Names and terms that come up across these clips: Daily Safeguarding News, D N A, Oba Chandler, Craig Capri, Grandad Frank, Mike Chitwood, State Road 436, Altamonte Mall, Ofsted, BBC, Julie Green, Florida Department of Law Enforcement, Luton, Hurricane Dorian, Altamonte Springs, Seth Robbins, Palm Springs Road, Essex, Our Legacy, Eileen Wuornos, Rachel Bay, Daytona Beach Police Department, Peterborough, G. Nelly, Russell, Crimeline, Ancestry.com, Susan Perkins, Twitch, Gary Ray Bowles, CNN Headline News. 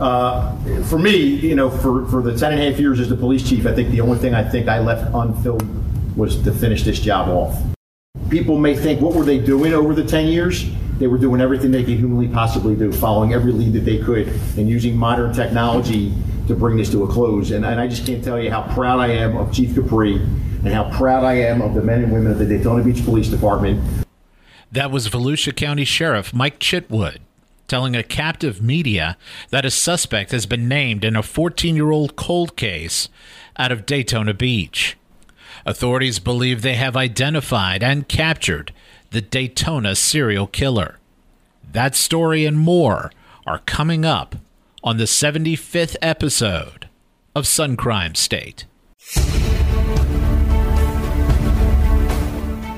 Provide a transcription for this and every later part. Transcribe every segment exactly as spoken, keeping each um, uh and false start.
Uh, for me, you know, for, for the ten and a half years as the police chief, I think the only thing I think I left unfilled was to finish this job off. People may think, what were they doing over the ten years? They were doing everything they could humanly possibly do, following every lead that they could, and using modern technology to bring this to a close. And, and I just can't tell you how proud I am of Chief Capri and how proud I am of the men and women of the Daytona Beach Police Department. That was Volusia County Sheriff Mike Chitwood telling a captive media that a suspect has been named in a fourteen-year-old cold case out of Daytona Beach. Authorities believe they have identified and captured the Daytona serial killer. That story and more are coming up on the seventy-fifth episode of Sun Crime State.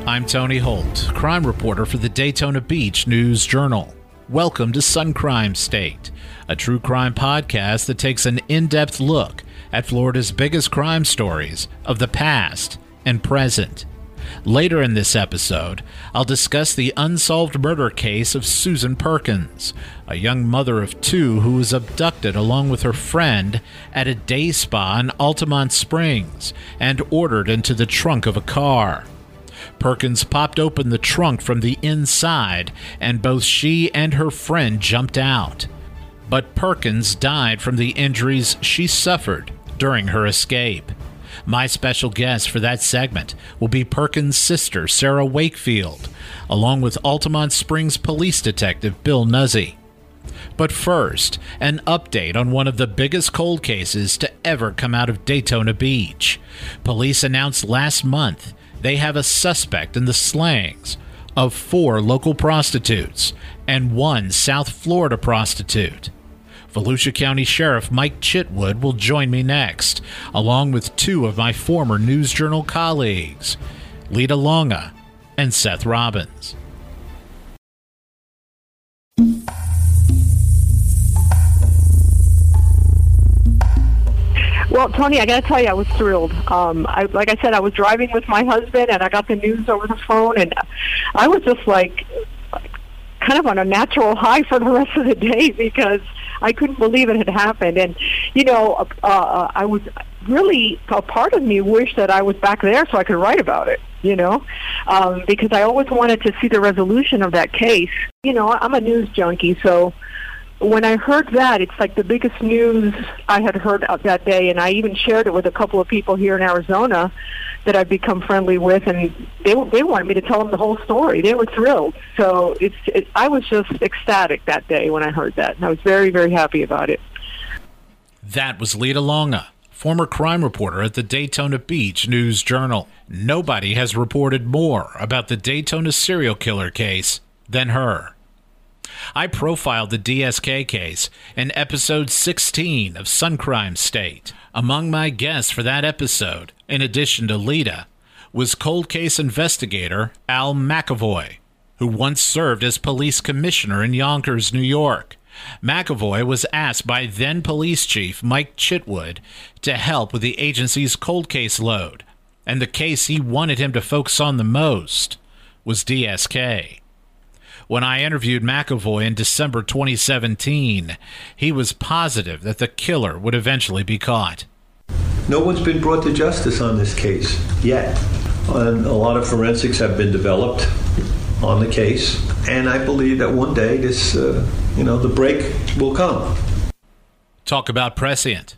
I'm Tony Holt, crime reporter for the Daytona Beach News-Journal. Welcome to Sun Crime State, a true crime podcast that takes an in-depth look at Florida's biggest crime stories of the past and present. Later in this episode, I'll discuss the unsolved murder case of Susan Perkins, a young mother of two who was abducted along with her friend at a day spa in Altamonte Springs and ordered into the trunk of a car. Perkins popped open the trunk from the inside, and both she and her friend jumped out. But Perkins died from the injuries she suffered during her escape. My special guest for that segment will be Perkins' sister, Sara Wakefield, along with Altamonte Springs Police Detective Bill Nuzzi. But first, an update on one of the biggest cold cases to ever come out of Daytona Beach. Police announced last month they have a suspect in the slayings of four local prostitutes and one South Florida prostitute. Volusia County Sheriff Mike Chitwood will join me next, along with two of my former News Journal colleagues, Lyda Longa and Seth Robbins. Well, Tony, I got to tell you, I was thrilled. Um, I, like I said, I was driving with my husband, and I got the news over the phone, and I was just like kind of on a natural high for the rest of the day because I couldn't believe it had happened. And, you know, uh, I was really, a part of me wished that I was back there so I could write about it, you know, um, because I always wanted to see the resolution of that case. You know, I'm a news junkie, so when I heard that, it's like the biggest news I had heard that day, and I even shared it with a couple of people here in Arizona that I've become friendly with, and they they wanted me to tell them the whole story. They were thrilled. So it's it, I was just ecstatic that day when I heard that, and I was very, very happy about it. That was Lyda Longa, former crime reporter at the Daytona Beach News-Journal. Nobody has reported more about the Daytona serial killer case than her. I profiled the D S K case in episode sixteen of Sun Crime State. Among my guests for that episode, in addition to Lyda, was cold case investigator Al McAvoy, who once served as police commissioner in Yonkers, New York. McAvoy was asked by then police chief Mike Chitwood to help with the agency's cold case load, and the case he wanted him to focus on the most was D S K. When I interviewed McAvoy in December twenty seventeen, he was positive that the killer would eventually be caught. No one's been brought to justice on this case yet. And a lot of forensics have been developed on the case, and I believe that one day this, uh, you know, the break will come. Talk about prescient.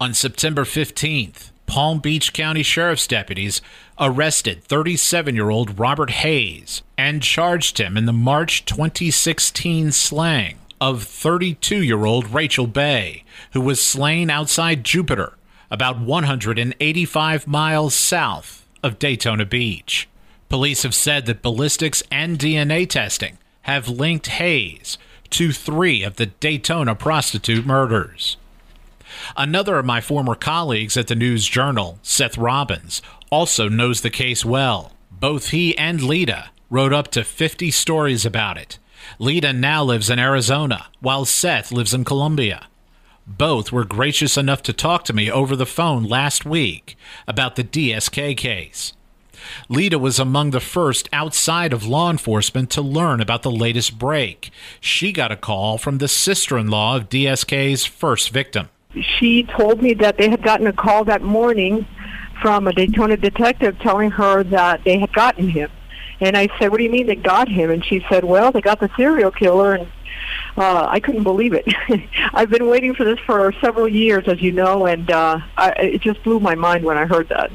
On September fifteenth, Palm Beach County Sheriff's deputies arrested thirty-seven-year-old Robert Hayes and charged him in the March twenty sixteen slaying of thirty-two-year-old Rachel Bay, who was slain outside Jupiter, about one hundred eighty-five miles south of Daytona Beach. Police have said that ballistics and D N A testing have linked Hayes to three of the Daytona prostitute murders. Another of my former colleagues at the News Journal, Seth Robbins, also knows the case well. Both he and Lyda wrote up to fifty stories about it. Lyda now lives in Arizona, while Seth lives in Colombia. Both were gracious enough to talk to me over the phone last week about the D S K case. Lyda was among the first outside of law enforcement to learn about the latest break. She got a call from the sister-in-law of D S K's first victim. She told me that they had gotten a call that morning from a Daytona detective telling her that they had gotten him. And I said, what do you mean they got him? And she said, well, they got the serial killer, and uh, I couldn't believe it. I've been waiting for this for several years, as you know, and uh, I, it just blew my mind when I heard that.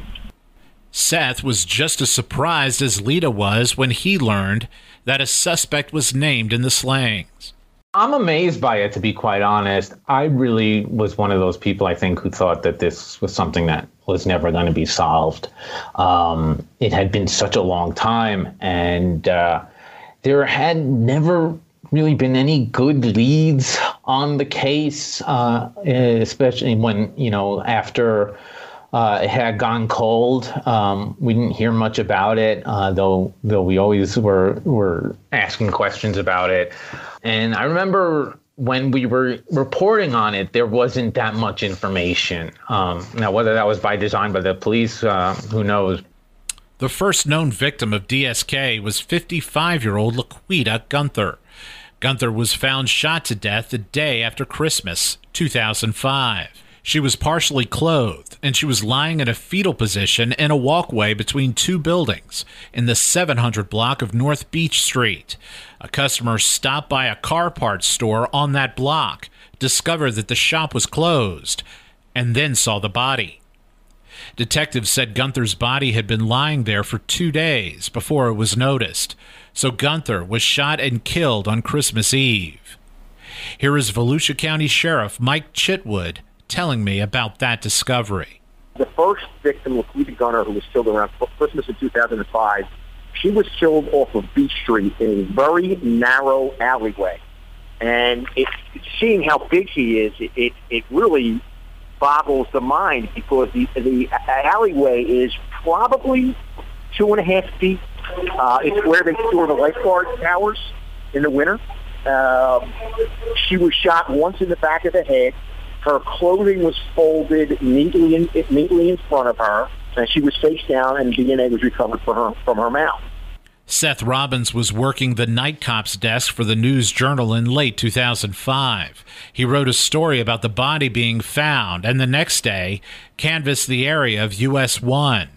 Seth was just as surprised as Lyda was when he learned that a suspect was named in the slayings. I'm amazed by it, to be quite honest. I really was one of those people, I think, who thought that this was something that was never going to be solved. Um, it had been such a long time, and uh, there had never really been any good leads on the case, uh, especially when, you know, after uh, it had gone cold. Um, we didn't hear much about it, uh, though, though we always were, were asking questions about it. And I remember when we were reporting on it, there wasn't that much information. Um, now, whether that was by design by the police, uh, who knows? The first known victim of D S K was fifty-five-year-old Laquita Gunther. Gunther was found shot to death the day after Christmas, two thousand five. She was partially clothed, and she was lying in a fetal position in a walkway between two buildings in the seven hundred block of North Beach Street. A customer stopped by a car parts store on that block, discovered that the shop was closed, and then saw the body. Detectives said Gunther's body had been lying there for two days before it was noticed, so Gunther was shot and killed on Christmas Eve. Here is Volusia County Sheriff Mike Chitwood telling me about that discovery. The first victim, Laquita Gunther, who was killed around Christmas of two thousand five, she was killed off of Beach Street in a very narrow alleyway. And it, seeing how big she is, it, it really boggles the mind, because the, the alleyway is probably two and a half feet. Uh, it's where they store the lifeguard towers in the winter. Uh, she was shot once in the back of the head. Her clothing was folded neatly in, neatly in front of her, and she was face down, and D N A was recovered from her, from her mouth. Seth Robbins was working the night cop's desk for the News-Journal in late two thousand five. He wrote a story about the body being found, and the next day canvassed the area of U S one,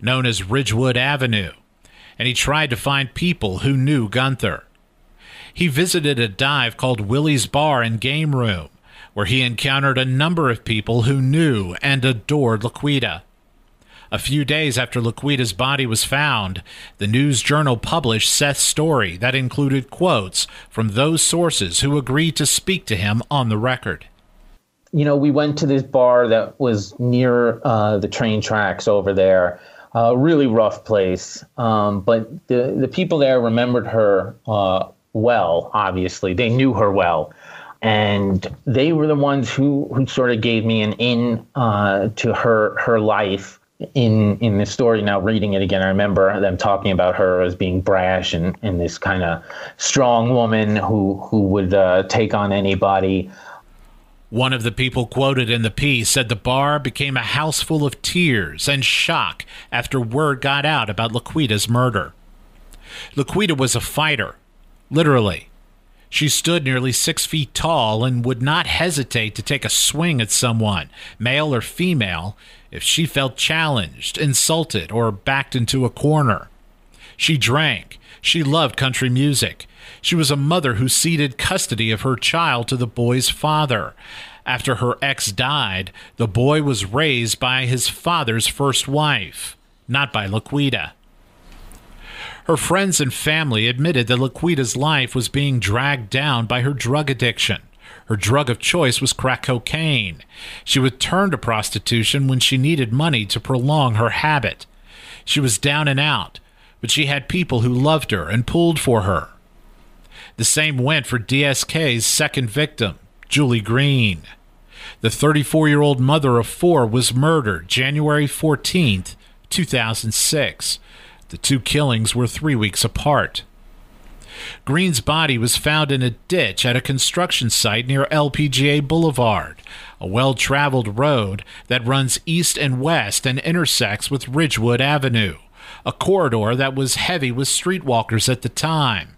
known as Ridgewood Avenue, and he tried to find people who knew Gunther. He visited a dive called Willie's Bar and Game Room, where he encountered a number of people who knew and adored Laquita. A few days after Laquita's body was found, the News-Journal published Seth's story that included quotes from those sources who agreed to speak to him on the record. You know, we went to this bar that was near uh, the train tracks over there, a uh, really rough place, um, but the, the people there remembered her uh, well, obviously. They knew her well. And they were the ones who, who sort of gave me an in uh, to her her life in in the story. Now, reading it again, I remember them talking about her as being brash and, and this kind of strong woman who, who would uh, take on anybody. One of the people quoted in the piece said the bar became a house full of tears and shock after word got out about Laquita's murder. Laquita was a fighter, literally. She stood nearly six feet tall and would not hesitate to take a swing at someone, male or female, if she felt challenged, insulted, or backed into a corner. She drank. She loved country music. She was a mother who ceded custody of her child to the boy's father. After her ex died, the boy was raised by his father's first wife, not by Laquita. Her friends and family admitted that Laquita's life was being dragged down by her drug addiction. Her drug of choice was crack cocaine. She would turn to prostitution when she needed money to prolong her habit. She was down and out, but she had people who loved her and pulled for her. The same went for D S K's second victim, Julie Green. The thirty-four-year-old mother of four was murdered January fourteenth, two thousand six. The two killings were three weeks apart. Green's body was found in a ditch at a construction site near L P G A Boulevard, a well-traveled road that runs east and west and intersects with Ridgewood Avenue, a corridor that was heavy with streetwalkers at the time.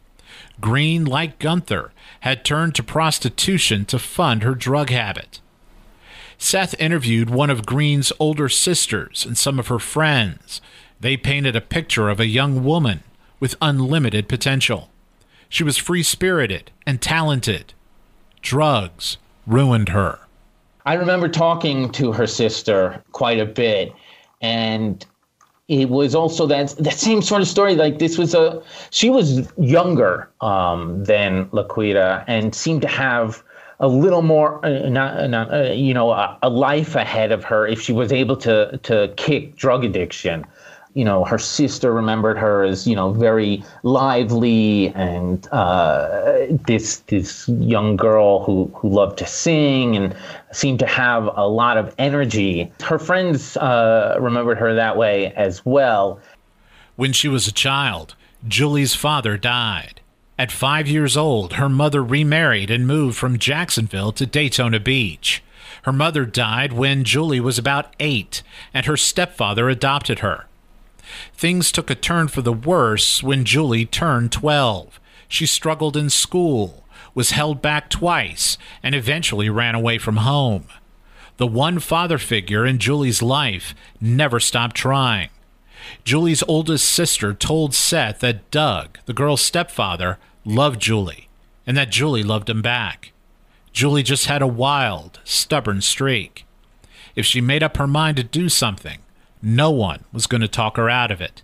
Green, like Gunther, had turned to prostitution to fund her drug habit. Seth interviewed one of Green's older sisters and some of her friends. They painted a picture of a young woman with unlimited potential. She was free-spirited and talented. Drugs ruined her. I remember talking to her sister quite a bit, and it was also that that same sort of story. Like, this was a she was younger um, than Laquita and seemed to have a little more, uh, not, not uh, you know, a, a life ahead of her if she was able to to kick drug addiction. You know, her sister remembered her as, you know, very lively and uh, this this young girl who, who loved to sing and seemed to have a lot of energy. Her friends uh, remembered her that way as well. When she was a child, Julie's father died. At five years old, her mother remarried and moved from Jacksonville to Daytona Beach. Her mother died when Julie was about eight, and her stepfather adopted her. Things took a turn for the worse when Julie turned twelve. She struggled in school, was held back twice, and eventually ran away from home. The one father figure in Julie's life never stopped trying. Julie's oldest sister told Seth that Doug, the girl's stepfather, loved Julie, and that Julie loved him back. Julie just had a wild, stubborn streak. If she made up her mind to do something, no one was going to talk her out of it.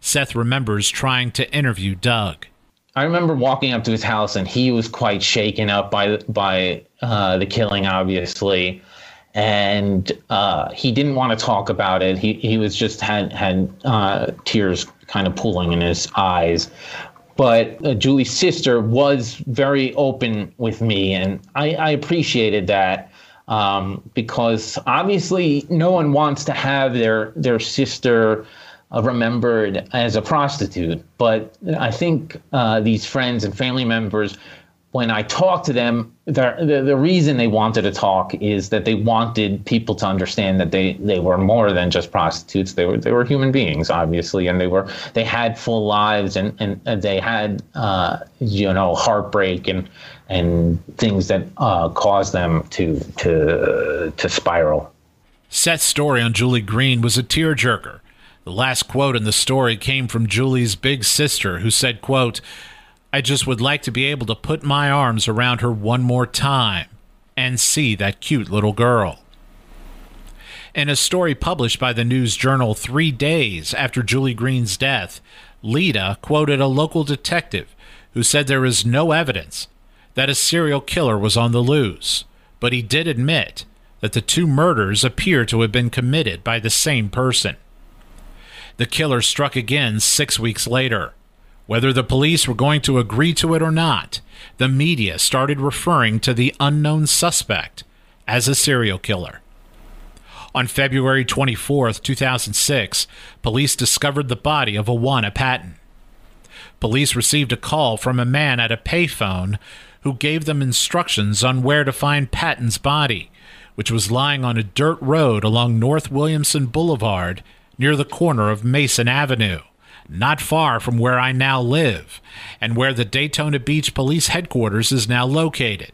Seth remembers trying to interview Doug. I remember walking up to his house, and he was quite shaken up by by uh, the killing, obviously. And uh, he didn't want to talk about it. He he was just had, had uh, tears kind of pooling in his eyes. But uh, Julie's sister was very open with me, and I, I appreciated that. Um, because obviously no one wants to have their their sister uh, remembered as a prostitute. But I think uh, these friends and family members, when I talk to them, the, the the reason they wanted to talk is that they wanted people to understand that they, they were more than just prostitutes. They were they were human beings, obviously, and they were they had full lives, and, and, and they had uh, you know heartbreak and. and things that uh, caused them to to to spiral. Seth's story on Julie Green was a tearjerker. The last quote in the story came from Julie's big sister, who said, quote, "I just would like to be able to put my arms around her one more time and see that cute little girl." In a story published by the News-Journal three days after Julie Green's death, Lyda quoted a local detective who said there is no evidence that a serial killer was on the loose, but he did admit that the two murders appear to have been committed by the same person. The killer struck again six weeks later. Whether the police were going to agree to it or not, the media started referring to the unknown suspect as a serial killer. On February twenty-fourth, two thousand six, police discovered the body of Iwana Patton. Police received a call from a man at a payphone who gave them instructions on where to find Patton's body, which was lying on a dirt road along North Williamson Boulevard near the corner of Mason Avenue, not far from where I now live and where the Daytona Beach Police Headquarters is now located.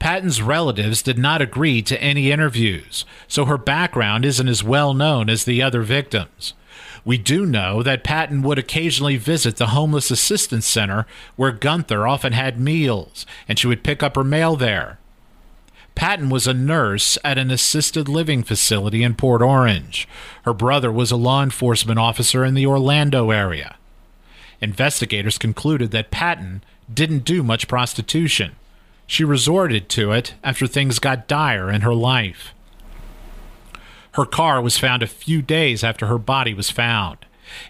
Patton's relatives did not agree to any interviews, so her background isn't as well known as the other victims. We do know that Patton would occasionally visit the Homeless Assistance Center, where Gunther often had meals, and she would pick up her mail there. Patton was a nurse at an assisted living facility in Port Orange. Her brother was a law enforcement officer in the Orlando area. Investigators concluded that Patton didn't do much prostitution. She resorted to it after things got dire in her life. Her car was found a few days after her body was found.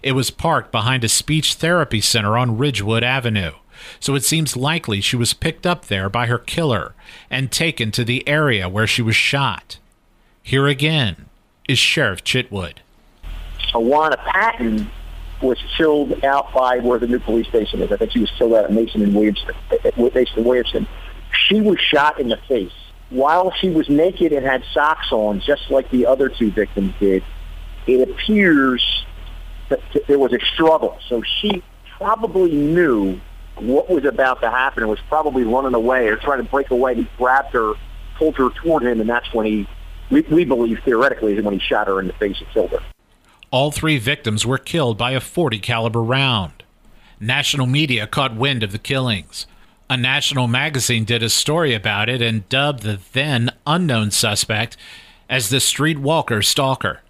It was parked behind a speech therapy center on Ridgewood Avenue, so it seems likely she was picked up there by her killer and taken to the area where she was shot. Here again is Sheriff Chitwood. Iwana Patton was killed out by where the new police station is. I think she was killed out at Mason and Williamson. Mason and Williamson. She was shot in the face. While she was naked and had socks on, just like the other two victims did, it appears it was a struggle. So she probably knew what was about to happen and was probably running away or trying to break away. He grabbed her, pulled her toward him, and that's when he, we, we believe theoretically, is when he shot her in the face and killed her. All three victims were killed by a forty caliber round. National media caught wind of the killings. A national magazine did a story about it and dubbed the then unknown suspect as the streetwalker stalker.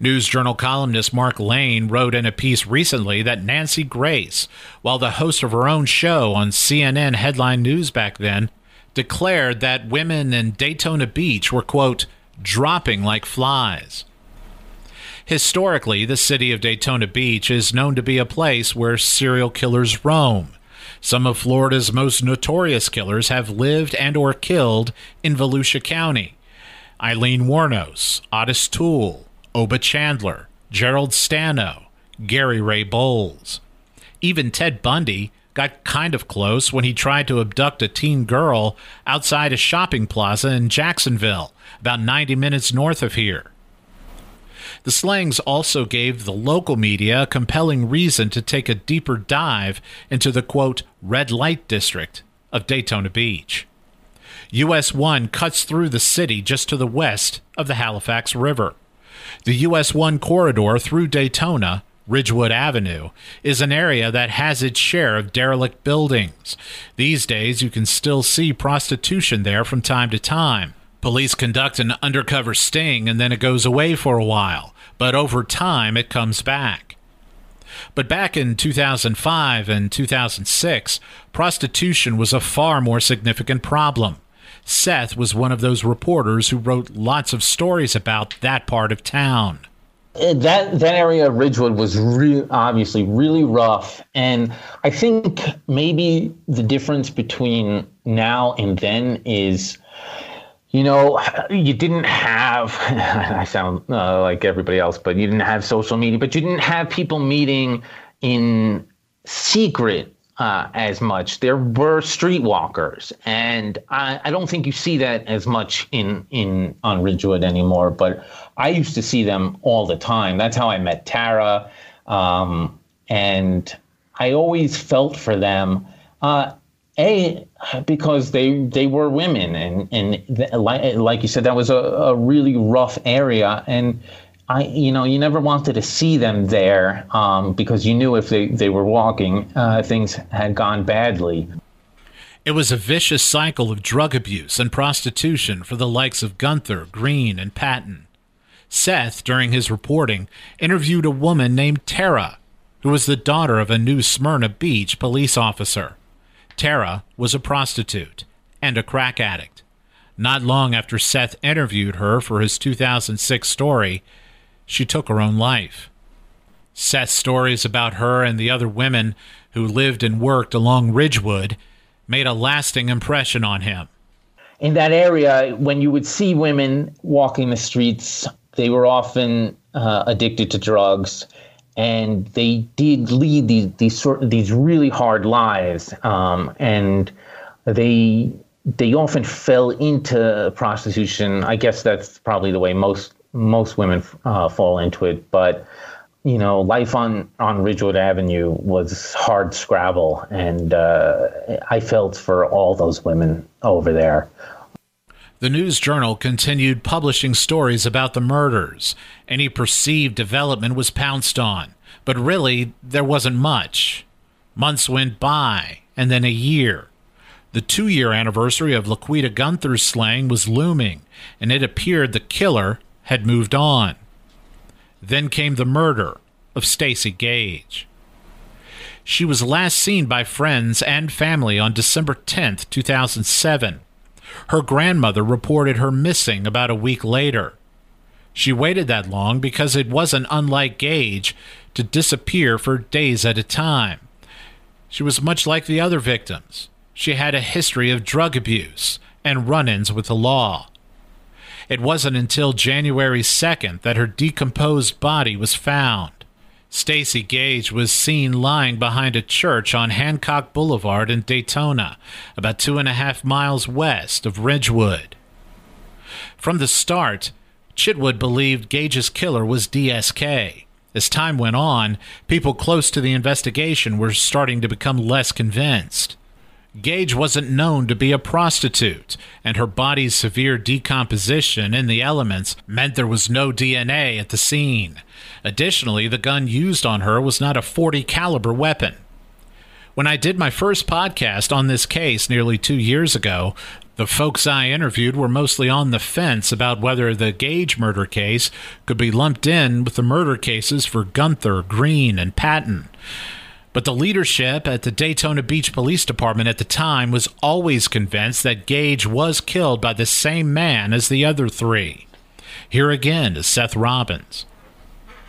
News Journal columnist Mark Lane wrote in a piece recently that Nancy Grace, while the host of her own show on C N N Headline News back then, declared that women in Daytona Beach were, quote, dropping like flies. Historically, the city of Daytona Beach is known to be a place where serial killers roam. Some of Florida's most notorious killers have lived and or killed in Volusia County. Eileen Wuornos, Otis Toole, Oba Chandler, Gerald Stano, Gary Ray Bowles. Even Ted Bundy got kind of close when he tried to abduct a teen girl outside a shopping plaza in Jacksonville, about ninety minutes north of here. The slayings also gave the local media a compelling reason to take a deeper dive into the, quote, red light district of Daytona Beach. U S one cuts through the city just to the west of the Halifax River. The U S one corridor through Daytona, Ridgewood Avenue, is an area that has its share of derelict buildings. These days, you can still see prostitution there from time to time. Police conduct an undercover sting and then it goes away for a while, but over time it comes back. But back in two thousand five and two thousand six, prostitution was a far more significant problem. Seth was one of those reporters who wrote lots of stories about that part of town. That that area of Ridgewood was re- obviously really rough. And I think maybe the difference between now and then is, you know, you didn't have, I sound uh, like everybody else, but you didn't have social media, but you didn't have people meeting in secret uh, as much. There were streetwalkers, and I, I don't think you see that as much in, in on Ridgewood anymore, but I used to see them all the time. That's how I met Tara, um, and I always felt for them. Uh, A, because they they were women, and, and the, like, like you said, that was a, a really rough area. And, I, you know, you never wanted to see them there um, because you knew if they, they were walking, uh, things had gone badly. It was a vicious cycle of drug abuse and prostitution for the likes of Gunther, Green, and Patton. Seth, during his reporting, interviewed a woman named Tara, who was the daughter of a new Smyrna Beach police officer. Tara was a prostitute and a crack addict. Not long after Seth interviewed her for his two thousand six story, she took her own life. Seth's stories about her and the other women who lived and worked along Ridgewood made a lasting impression on him. In that area, when you would see women walking the streets, they were often uh, addicted to drugs. And they did lead these these sort of these really hard lives, um, and they they often fell into prostitution. I guess that's probably the way most most women uh, fall into it. But you know, life on, on Ridgewood Avenue was hard scrabble, and uh, I felt for all those women over there. The News Journal continued publishing stories about the murders. Any perceived development was pounced on, but really, there wasn't much. Months went by, and then a year. The two-year anniversary of Laquita Gunther's slaying was looming, and it appeared the killer had moved on. Then came the murder of Stacey Gage. She was last seen by friends and family on December tenth, two thousand seven. Her grandmother reported her missing about a week later. She waited that long because it wasn't unlike Gage to disappear for days at a time. She was much like the other victims. She had a history of drug abuse and run-ins with the law. It wasn't until January second that her decomposed body was found. Stacey Gage was seen lying behind a church on Hancock Boulevard in Daytona, about two and a half miles west of Ridgewood. From the start, Chitwood believed Gage's killer was D S K, As time went on, people close to the investigation were starting to become less convinced. Gage wasn't known to be a prostitute, and her body's severe decomposition in the elements meant there was no D N A at the scene. Additionally, the gun used on her was not a forty caliber weapon. When I did my first podcast on this case nearly two years ago, the folks I interviewed were mostly on the fence about whether the Gage murder case could be lumped in with the murder cases for Gunther, Green, and Patton. But the leadership at the Daytona Beach Police Department at the time was always convinced that Gage was killed by the same man as the other three. Here again is Seth Robbins.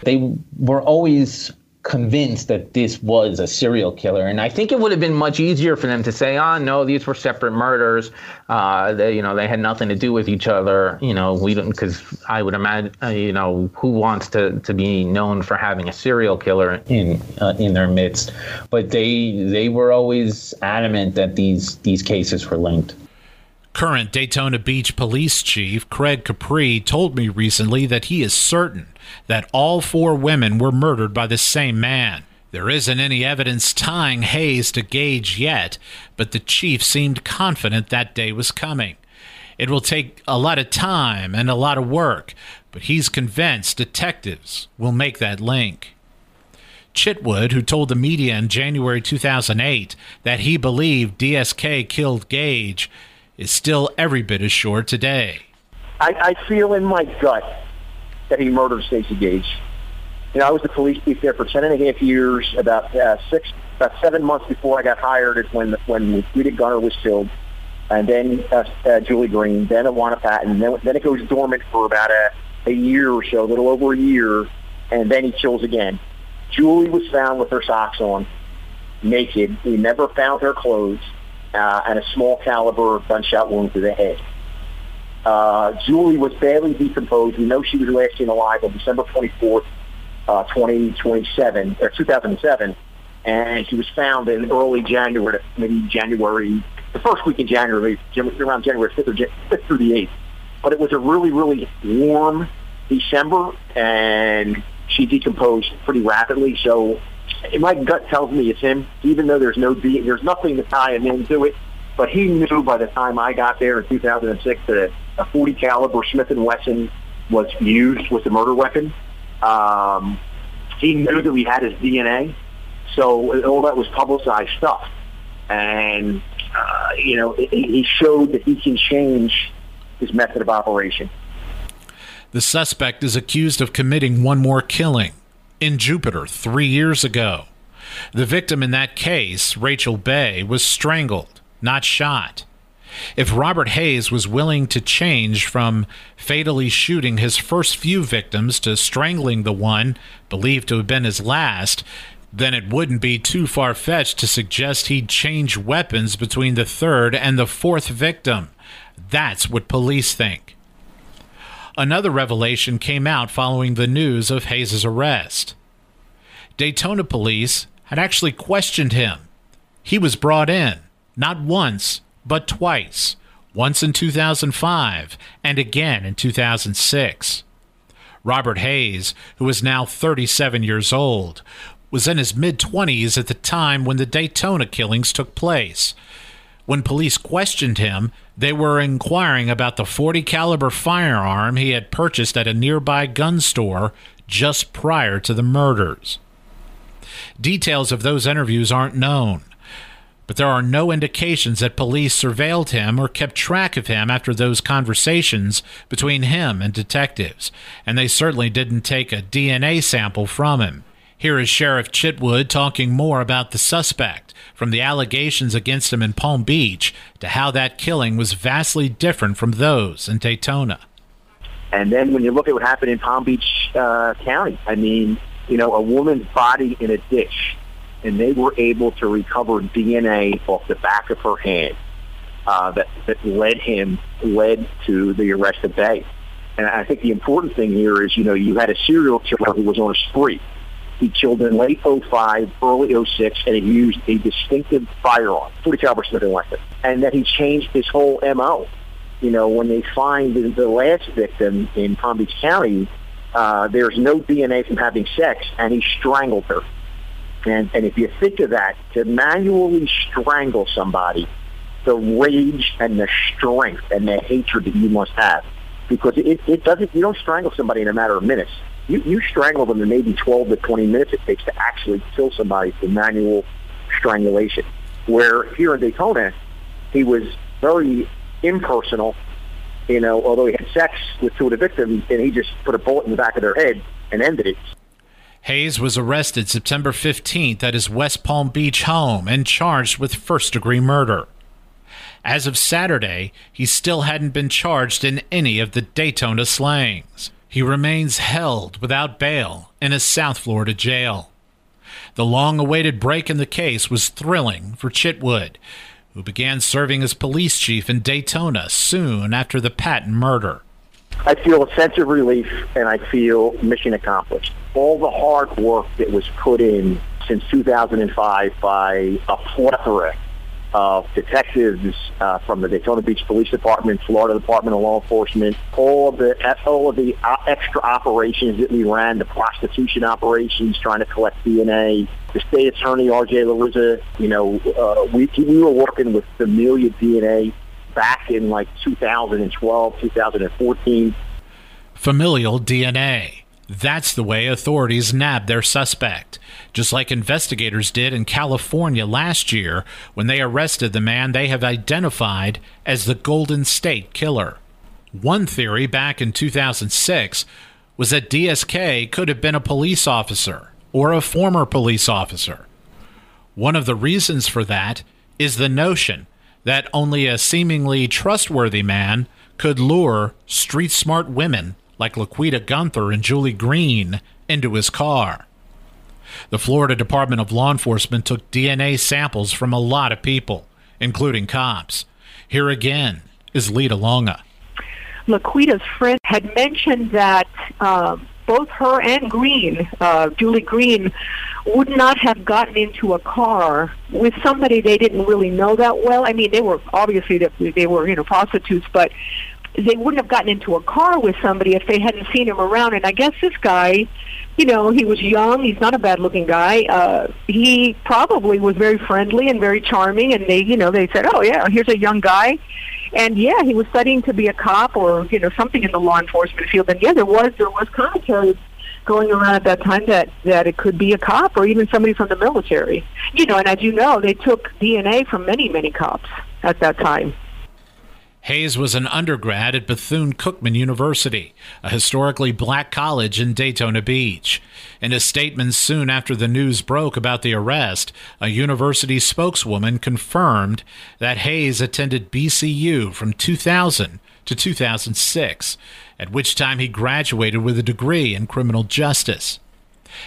They were always convinced that this was a serial killer, and I think it would have been much easier for them to say, "Ah, oh, no, these were separate murders. Uh, they, you know, they had nothing to do with each other." You know, we don't, because I would imagine, uh, you know, who wants to, to be known for having a serial killer in uh, in their midst? But they they were always adamant that these these cases were linked. Current Daytona Beach Police Chief Craig Capri told me recently that he is certain that all four women were murdered by the same man. There isn't any evidence tying Hayes to Gage yet, but the chief seemed confident that day was coming. It will take a lot of time and a lot of work, but he's convinced detectives will make that link. Chitwood, who told the media in January two thousand eight that he believed D S K killed Gage, is still every bit as sure today. I, I feel in my gut that he murdered Stacey Gage. You know, I was the police chief there for ten and a half years. About uh, six, about seven months before I got hired is when when Laquita Gunther was killed, and then uh, uh, Julie Green, then Iwana Patton, then then it goes dormant for about a, a year or so, a little over a year, and then he kills again. Julie was found with her socks on, naked. We never found her clothes. Uh, and a small caliber gunshot wound to the head. Uh, Julie was badly decomposed. We know she was last seen alive on December twenty-fourth, uh, twenty twenty-seven, or two thousand seven, and she was found in early January, maybe January, the first week in January, around January fifth or fifth through the eighth. But it was a really, really warm December, and she decomposed pretty rapidly, so my gut tells me it's him, even though there's no D, there's nothing to tie him into it. But he knew by the time I got there in two thousand six that a forty caliber Smith and Wesson was used with the murder weapon. Um, he knew that we had his D N A, so all that was publicized stuff. And uh, you know, he showed that he can change his method of operation. The suspect is accused of committing one more killing in Jupiter three years ago. The victim in that case, Rachel Bay, was strangled, not shot. If Robert Hayes was willing to change from fatally shooting his first few victims to strangling the one believed to have been his last, then it wouldn't be too far-fetched to suggest he'd change weapons between the third and the fourth victim. That's what police think. Another revelation came out following the news of Hayes' arrest. Daytona police had actually questioned him. He was brought in, not once, but twice, once in two thousand five and again in two thousand six. Robert Hayes, who is now thirty-seven years old, was in his mid-twenties at the time when the Daytona killings took place. When police questioned him, they were inquiring about the forty caliber firearm he had purchased at a nearby gun store just prior to the murders. Details of those interviews aren't known, but there are no indications that police surveilled him or kept track of him after those conversations between him and detectives, and they certainly didn't take a D N A sample from him. Here is Sheriff Chitwood talking more about the suspect, from the allegations against him in Palm Beach to how that killing was vastly different from those in Daytona. And then when you look at what happened in Palm Beach uh, County, I mean, you know, a woman's body in a ditch, and they were able to recover D N A off the back of her hand uh, that, that led him, led to the arrest of Bay. And I think the important thing here is, you know, you had a serial killer who was on a spree. He killed in late oh five, early oh six, and he used a distinctive firearm, forty caliber Smith and Wesson, and that he changed his whole M O. You know, when they find the last victim in Palm Beach County, Uh, there's no D N A from having sex, and he strangled her. And, and if you think of that, to manually strangle somebody, the rage and the strength and the hatred that you must have, because it, it doesn't, you don't strangle somebody in a matter of minutes. You, you strangle them in maybe twelve to twenty minutes it takes to actually kill somebody through manual strangulation. Where here in Daytona, he was very impersonal, you know, although he had sex with two of the victims, and he just put a bullet in the back of their head and ended it. Hayes was arrested September fifteenth at his West Palm Beach home and charged with first-degree murder. As of Saturday, he still hadn't been charged in any of the Daytona slayings. He remains held without bail in a South Florida jail. The long-awaited break in the case was thrilling for Chitwood, who began serving as police chief in Daytona soon after the Patton murder. I feel a sense of relief, and I feel mission accomplished. All the hard work that was put in since two thousand five by a plethora of detectives uh, from the Daytona Beach Police Department, Florida Department of Law Enforcement, all of the all of the uh, extra operations that we ran, the prostitution operations, trying to collect D N A, the state attorney, R J LaRizza, you know, uh, we, we were working with familial D N A back in like two thousand twelve, two thousand fourteen Familial D N A. That's the way authorities nabbed their suspect, just like investigators did in California last year when they arrested the man they have identified as the Golden State Killer. One theory back in two thousand six was that D S K could have been a police officer or a former police officer. One of the reasons for that is the notion that only a seemingly trustworthy man could lure street-smart women like Laquita Gunther and Julie Green into his car. The Florida Department of Law Enforcement took D N A samples from a lot of people, including cops. Here again is Lyda Longa. Laquita's friend had mentioned that uh, both her and Green, uh, Julie Green, would not have gotten into a car with somebody they didn't really know that well. I mean, they were obviously they were you know prostitutes, but they wouldn't have gotten into a car with somebody if they hadn't seen him around. And I guess this guy, you know, he was young. He's not a bad-looking guy. Uh, he probably was very friendly and very charming. And they, you know, they said, oh, yeah, here's a young guy. And, yeah, he was studying to be a cop or, you know, something in the law enforcement field. And, yeah, there was there was commentary going around at that time that, that it could be a cop or even somebody from the military. You know, and as you know, they took D N A from many, many cops at that time. Hayes was an undergrad at Bethune-Cookman University, a historically black college in Daytona Beach. In a statement soon after the news broke about the arrest, a university spokeswoman confirmed that Hayes attended B C U from two thousand to two thousand six, at which time he graduated with a degree in criminal justice.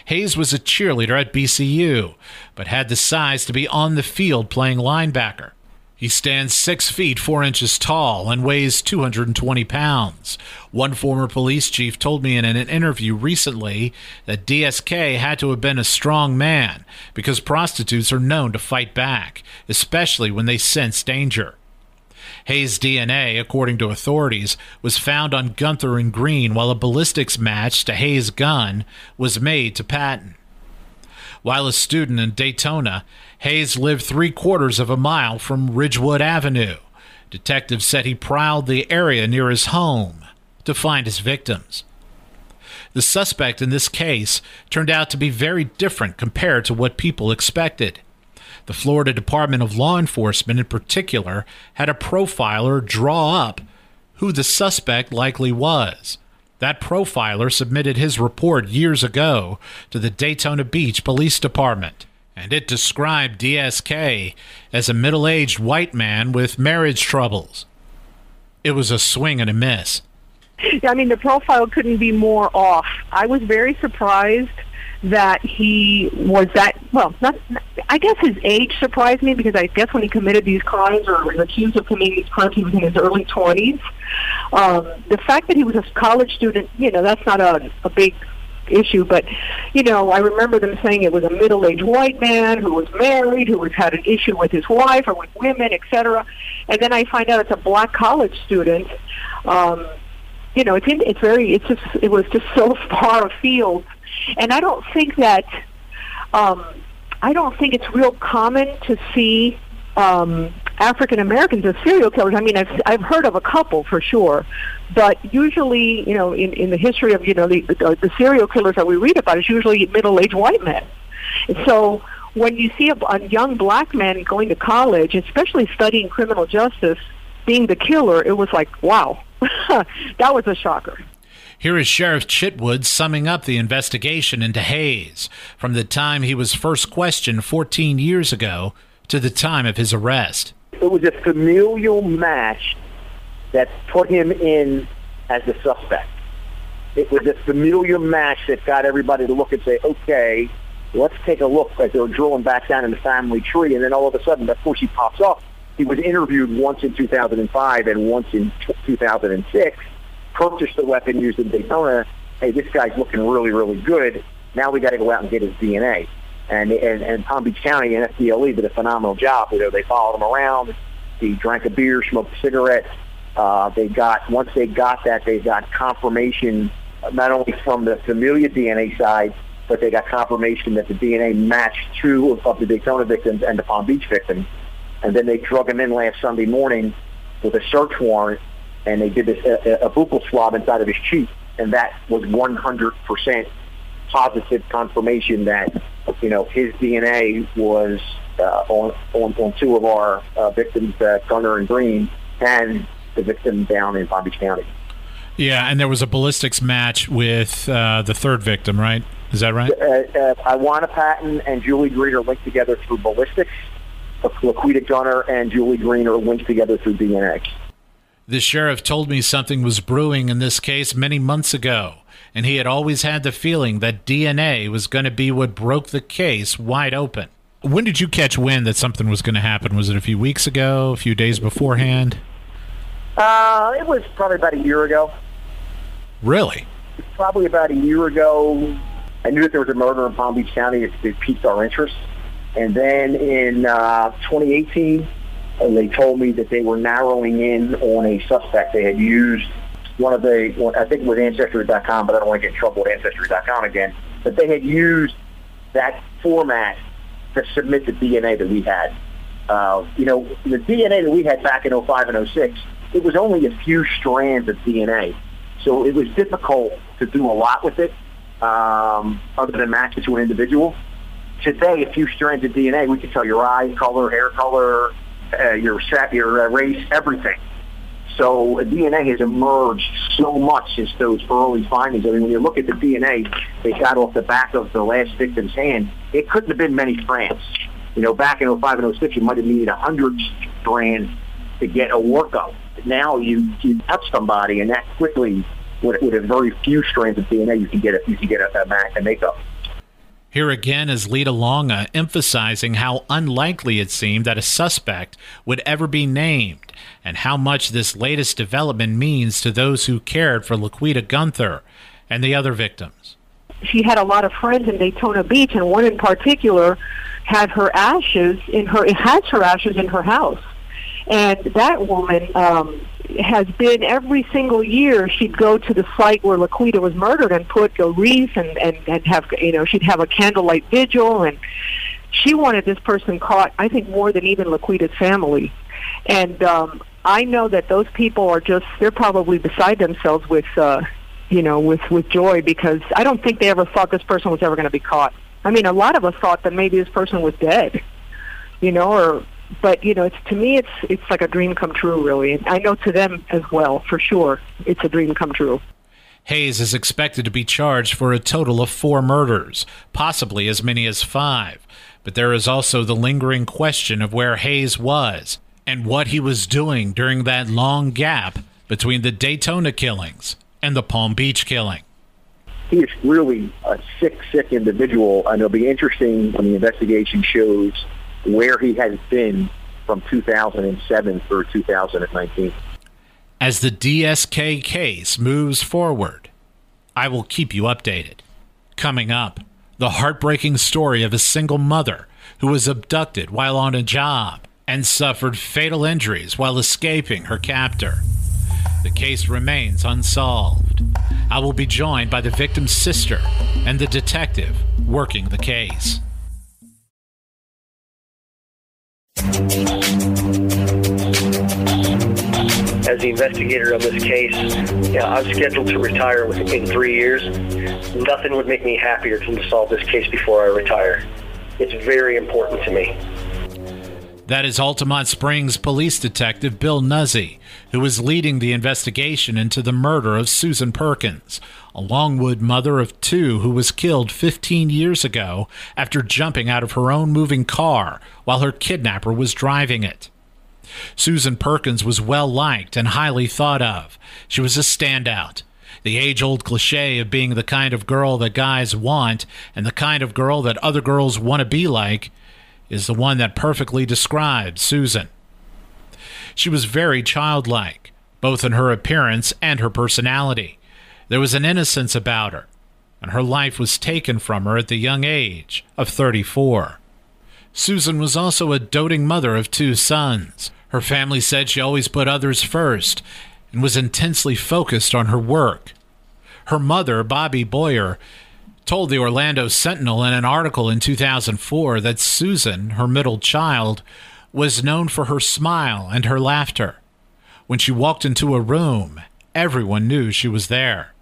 Hayes was a cheerleader at B C U, but had the size to be on the field playing linebacker. He stands six feet four inches tall and weighs two hundred twenty pounds. One former police chief told me in an interview recently that D S K had to have been a strong man because prostitutes are known to fight back, especially when they sense danger. Hayes' D N A, according to authorities, was found on Gunther and Green while a ballistics match to Hayes' gun was made to Patton. While a student in Daytona, Hayes lived three-quarters of a mile from Ridgewood Avenue. Detectives said he prowled the area near his home to find his victims. The suspect in this case turned out to be very different compared to what people expected. The Florida Department of Law Enforcement, in particular, had a profiler draw up who the suspect likely was. That profiler submitted his report years ago to the Daytona Beach Police Department, and it described D S K as a middle-aged white man with marriage troubles. It was a swing and a miss. I mean, the profile couldn't be more off. I was very surprised that he was that, well, not, I guess his age surprised me, because I guess when he committed these crimes or was accused of committing these crimes, he was in his early twenties. Um, the fact that he was a college student, you know, that's not a, a big issue, but, you know, I remember them saying it was a middle-aged white man who was married, who was, had an issue with his wife or with women, et cetera. And then I find out it's a black college student, um, you know, it's in, it's very it's just it was just so far afield, and I don't think that um, I don't think it's real common to see um, African Americans as serial killers. I mean, I've I've heard of a couple for sure, but usually, you know, in, in the history of you know the, the the serial killers that we read about is usually middle-aged white men, and so. When you see a, a young black man going to college, especially studying criminal justice, being the killer, it was like, wow, that was a shocker. Here is Sheriff Chitwood summing up the investigation into Hayes from the time he was first questioned fourteen years ago to the time of his arrest. It was a familial match that put him in as the suspect. It was a familial match that got everybody to look and say, okay, let's take a look, as they were drilling back down in the family tree, and then all of a sudden, before she pops up, he was interviewed once in two thousand five and once in two thousand six, purchased the weapon used in Daytona. Hey, this guy's looking really, really good. Now we got to go out and get his D N A. And, and and Palm Beach County and F D L E did a phenomenal job. You know, they followed him around. He drank a beer, smoked cigarettes. Uh, they got once they got that, they got confirmation not only from the familial D N A side, but they got confirmation that the D N A matched two of, of the Daytona victims and the Palm Beach victim. And then they drug him in last Sunday morning with a search warrant, and they did this, a, a buccal swab inside of his cheek, and that was one hundred percent positive confirmation that, you know, his D N A was uh, on, on on two of our uh, victims, uh, Gunner and Green, and the victim down in Palm Beach County. Yeah, and there was a ballistics match with uh, the third victim, right? Is that right? Uh, uh, Iwana Patton and Julie Green are linked together through ballistics. Laquita Gunther and Julie Green are linked together through D N A. The sheriff told me something was brewing in this case many months ago, and he had always had the feeling that D N A was going to be what broke the case wide open. When did you catch wind that something was going to happen? Was it a few weeks ago, a few days beforehand? Uh, it was probably about a year ago. Really? Probably about a year ago. I knew that there was a murder in Palm Beach County. It, it piqued our interest. And then in uh, twenty eighteen, uh, they told me that they were narrowing in on a suspect. They had used one of the, one, I think it was Ancestry dot com, but I don't want to get in trouble with Ancestry dot com again. But they had used that format to submit the D N A that we had. Uh, you know, the D N A that we had back in oh five and oh six, it was only a few strands of D N A. So it was difficult to do a lot with it. Um, other than matches to an individual. Today, a few strands of D N A, we can tell your eye color, hair color, uh, your set, your uh, race, everything. So uh, D N A has emerged so much since those early findings. I mean, when you look at the D N A they got off the back of the last victim's hand, it couldn't have been many strands. You know, back in oh five and oh six, you might have needed one hundred strands to get a workup. Now you, you touch somebody and that quickly... With, with a very few strands of D N A, you can get a, you can get a, a, a makeup. Here again is Lyda Longa emphasizing how unlikely it seemed that a suspect would ever be named and how much this latest development means to those who cared for Laquita Gunther and the other victims. She had a lot of friends in Daytona Beach, and one in particular had her ashes in her, has her ashes in her house. And that woman um, has been, every single year, she'd go to the site where Laquita was murdered and put a wreath and, and, and have, you know, she'd have a candlelight vigil. And she wanted this person caught, I think, more than even Laquita's family. And um, I know that those people are just, they're probably beside themselves with, uh, you know, with, with joy, because I don't think they ever thought this person was ever going to be caught. I mean, a lot of us thought that maybe this person was dead, you know, or... But, you know, it's, to me, it's it's like a dream come true, really. And I know to them as well, for sure, it's a dream come true. Hayes is expected to be charged for a total of four murders, possibly as many as five. But there is also the lingering question of where Hayes was and what he was doing during that long gap between the Daytona killings and the Palm Beach killing. He is really a sick, sick individual, and it'll be interesting when the investigation shows where he has been from two thousand seven through two thousand nineteen. As the D S K case moves forward, I will keep you updated. Coming up, the heartbreaking story of a single mother who was abducted while on a job and suffered fatal injuries while escaping her captor. the case remains unsolved. I will be joined by the victim's sister and the detective working the case. As the investigator of this case, you know, I'm scheduled to retire within three years. Nothing would make me happier than to solve this case before I retire. It's very important to me. That is Altamonte Springs Police Detective Bill Nuzzi, who is leading the investigation into the murder of Susan Perkins, a Longwood mother of two who was killed fifteen years ago after jumping out of her own moving car while her kidnapper was driving it. Susan Perkins was well-liked and highly thought of. She was a standout. The age-old cliche of being the kind of girl that guys want and the kind of girl that other girls want to be like is the one that perfectly describes Susan. She was very childlike, both in her appearance and her personality. There was an innocence about her, and her life was taken from her at the young age of thirty-four. Susan was also a doting mother of two sons. Her family said she always put others first and was intensely focused on her work. Her mother, Bobby Boyer, told the Orlando Sentinel in an article in two thousand four that Susan, her middle child, was known for her smile and her laughter. When she walked into a room, everyone knew she was there.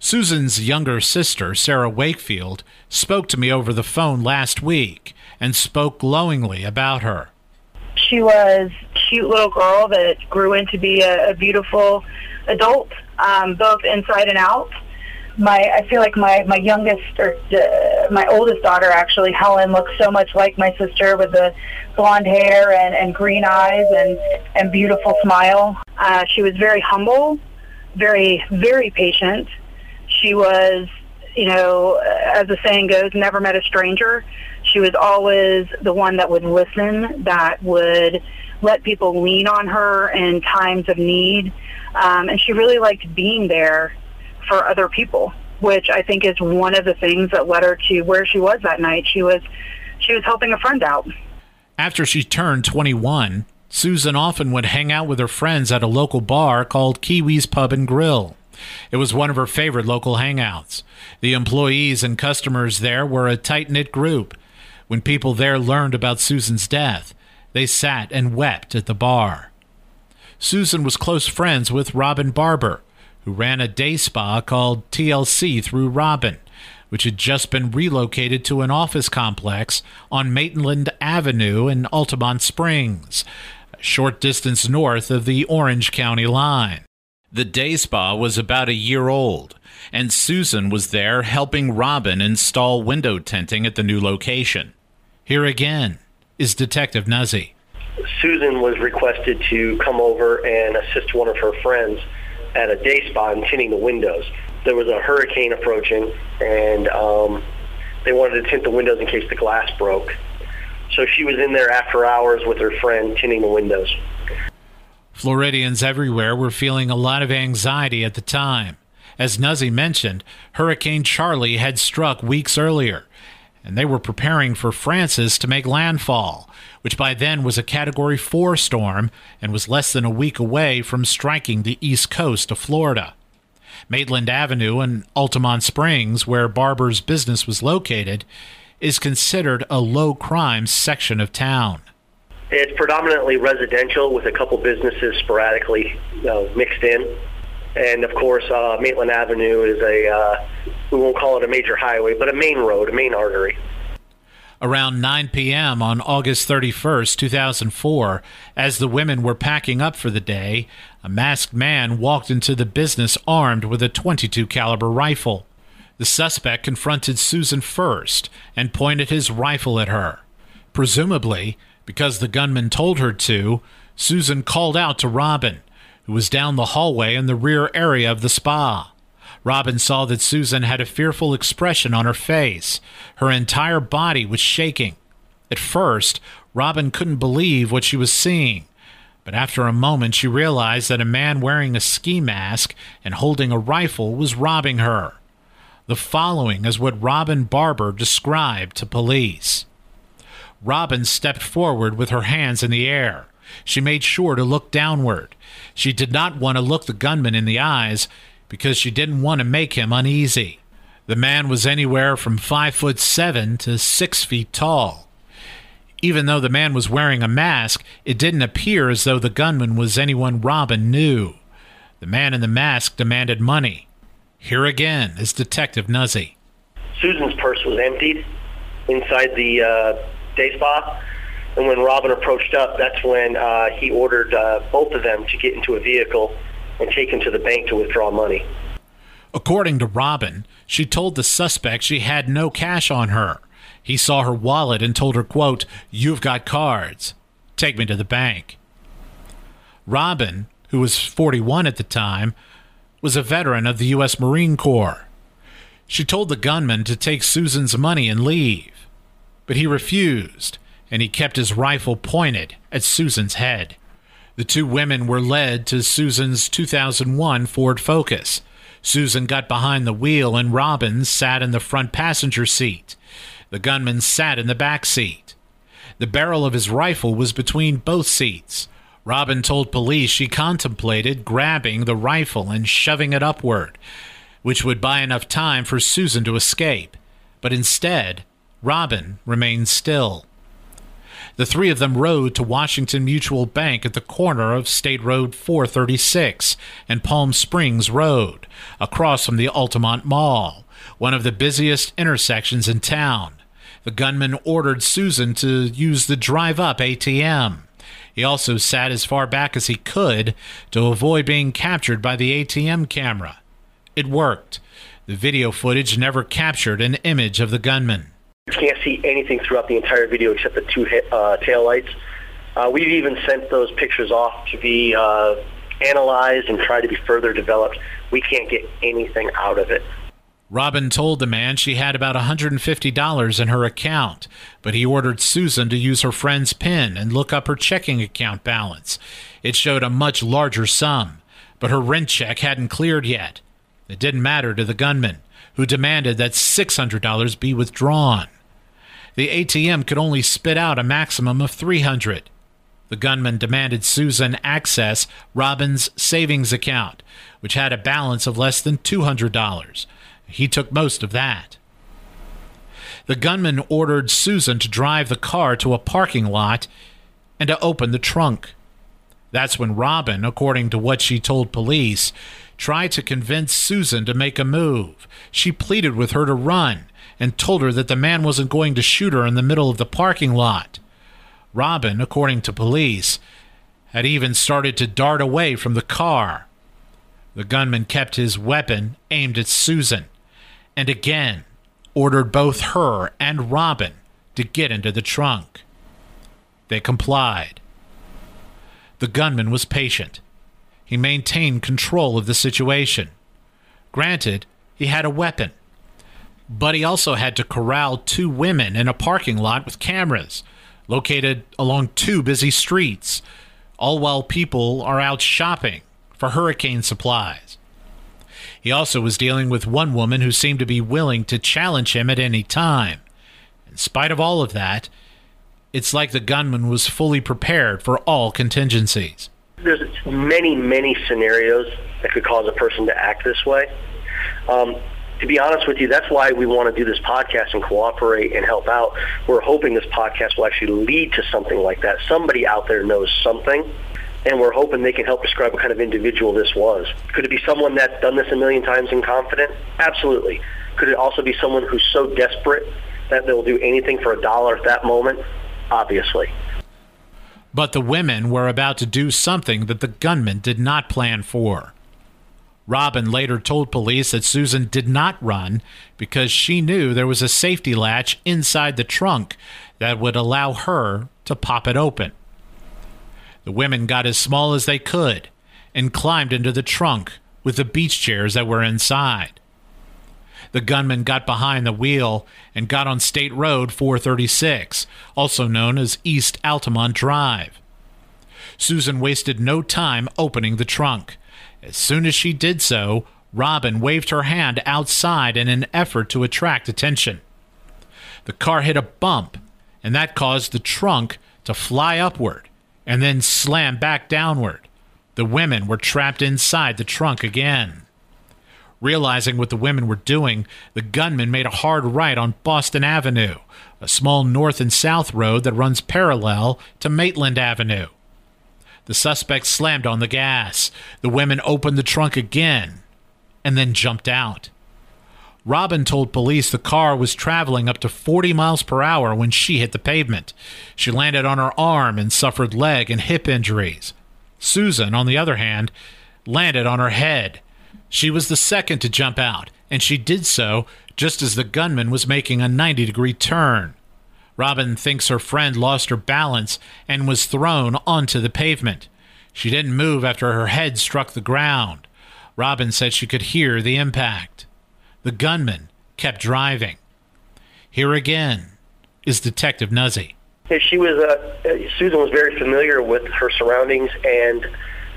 Susan's younger sister, Sara Wakefield, spoke to me over the phone last week and spoke glowingly about her. She was a cute little girl that grew into be a, a beautiful adult, um, both inside and out. My, I feel like my, my youngest, or uh, my oldest daughter, actually, Helen, looks so much like my sister with the blonde hair and, and green eyes and, and beautiful smile. Uh, she was very humble, very, very patient. She was, you know, as the saying goes, never met a stranger. She was always the one that would listen, that would let people lean on her in times of need. Um, and she really liked being there for other people, which I think is one of the things that led her to where she was that night. She was she was helping a friend out. After she turned twenty-one, Susan often would hang out with her friends at a local bar called Kiwi's Pub and Grill. It was one of her favorite local hangouts. The employees and customers there were a tight-knit group. When people there learned about Susan's death, they sat and wept at the bar. Susan was close friends with Robin Barber, who ran a day spa called T L C through Robin, which had just been relocated to an office complex on Maitland Avenue in Altamonte Springs, a short distance north of the Orange County line. The day spa was about a year old, and Susan was there helping Robin install window tinting at the new location. Here again is Detective Nuzzi. Susan was requested to come over and assist one of her friends at a day spa and tinting the windows. There was a hurricane approaching, and um, they wanted to tint the windows in case the glass broke. So she was in there after hours with her friend tinting the windows. Floridians everywhere were feeling a lot of anxiety at the time. As Nuzzi mentioned, Hurricane Charlie had struck weeks earlier, and they were preparing for Frances to make landfall, which by then was a Category four storm and was less than a week away from striking the east coast of Florida. Maitland Avenue in Altamonte Springs, where Barber's business was located, is considered a low-crime section of town. It's predominantly residential with a couple businesses sporadically uh, mixed in. And, of course, uh, Maitland Avenue is a, uh, we won't call it a major highway, but a main road, a main artery. Around nine p.m. on August thirty-first, two thousand four, as the women were packing up for the day, a masked man walked into the business armed with a twenty-two caliber rifle. The suspect confronted Susan first and pointed his rifle at her. Presumably, because the gunman told her to, Susan called out to Robin, who was down the hallway in the rear area of the spa. Robin saw that Susan had a fearful expression on her face. Her entire body was shaking. At first, Robin couldn't believe what she was seeing, but after a moment she realized that a man wearing a ski mask and holding a rifle was robbing her. The following is what Robin Barber described to police. Robin stepped forward with her hands in the air. She made sure to look downward. She did not want to look the gunman in the eyes because she didn't want to make him uneasy. The man was anywhere from five foot seven to six feet tall. Even though the man was wearing a mask, it didn't appear as though the gunman was anyone Robin knew. The man in the mask demanded money. Here again is Detective Nuzzi. Susan's purse was emptied inside the uh, day spa, and when Robin approached up, that's when uh, he ordered uh, both of them to get into a vehicle and take him to the bank to withdraw money. According to Robin, she told the suspect she had no cash on her. He saw her wallet and told her, quote, "You've got cards. Take me to the bank." Robin, who was forty-one at the time, was a veteran of the U S Marine Corps. She told the gunman to take Susan's money and leave, but he refused, and he kept his rifle pointed at Susan's head. The two women were led to Susan's two thousand one Ford Focus. Susan got behind the wheel, and Robin sat in the front passenger seat. The gunman sat in the back seat. The barrel of his rifle was between both seats. Robin told police she contemplated grabbing the rifle and shoving it upward, which would buy enough time for Susan to escape. But instead, Robin remained still. The three of them rode to Washington Mutual Bank at the corner of State Road four thirty-six and Palm Springs Road, across from the Altamonte Mall, one of the busiest intersections in town. The gunman ordered Susan to use the drive-up A T M. He also sat as far back as he could to avoid being captured by the A T M camera. It worked. The video footage never captured an image of the gunman. You can't see anything throughout the entire video except the two uh, taillights. Uh, we've even sent those pictures off to be uh, analyzed and tried to be further developed. We can't get anything out of it. Robin told the man she had about one hundred fifty dollars in her account, but he ordered Susan to use her friend's PIN and look up her checking account balance. It showed a much larger sum, but her rent check hadn't cleared yet. It didn't matter to the gunman, who demanded that six hundred dollars be withdrawn. The A T M could only spit out a maximum of three hundred dollars. The gunman demanded Susan access Robin's savings account, which had a balance of less than two hundred dollars. He took most of that. The gunman ordered Susan to drive the car to a parking lot and to open the trunk. That's when Robin, according to what she told police, tried to convince Susan to make a move. She pleaded with her to run and told her that the man wasn't going to shoot her in the middle of the parking lot. Robin, according to police, had even started to dart away from the car. The gunman kept his weapon aimed at Susan, and again ordered both her and Robin to get into the trunk. They complied. The gunman was patient. He maintained control of the situation. Granted, he had a weapon, but he also had to corral two women in a parking lot with cameras located along two busy streets, all while people are out shopping for hurricane supplies. He also was dealing with one woman who seemed to be willing to challenge him at any time. In spite of all of that, it's like the gunman was fully prepared for all contingencies. There's many, many scenarios that could cause a person to act this way. Um, to be honest with you, that's why we want to do this podcast and cooperate and help out. We're hoping this podcast will actually lead to something like that. Somebody out there knows something, and we're hoping they can help describe what kind of individual this was. Could it be someone that's done this a million times and confident? Absolutely. Could it also be someone who's so desperate that they'll do anything for a dollar at that moment? Obviously. But the women were about to do something that the gunman did not plan for. Robin later told police that Susan did not run because she knew there was a safety latch inside the trunk that would allow her to pop it open. The women got as small as they could and climbed into the trunk with the beach chairs that were inside. The gunman got behind the wheel and got on State Road four thirty-six, also known as East Altamont Drive. Susan wasted no time opening the trunk. As soon as she did so, Robin waved her hand outside in an effort to attract attention. The car hit a bump, and that caused the trunk to fly upward, and then slammed back downward. The women were trapped inside the trunk again. Realizing what the women were doing, the gunman made a hard right on Boston Avenue, a small north and south road that runs parallel to Maitland Avenue. The suspect slammed on the gas. The women opened the trunk again and then jumped out. Robin told police the car was traveling up to forty miles per hour when she hit the pavement. She landed on her arm and suffered leg and hip injuries. Susan, on the other hand, landed on her head. She was the second to jump out, and she did so just as the gunman was making a ninety-degree turn. Robin thinks her friend lost her balance and was thrown onto the pavement. She didn't move after her head struck the ground. Robin said she could hear the impact. The gunman kept driving. Here again is Detective Nuzzi. She was uh, Susan was very familiar with her surroundings and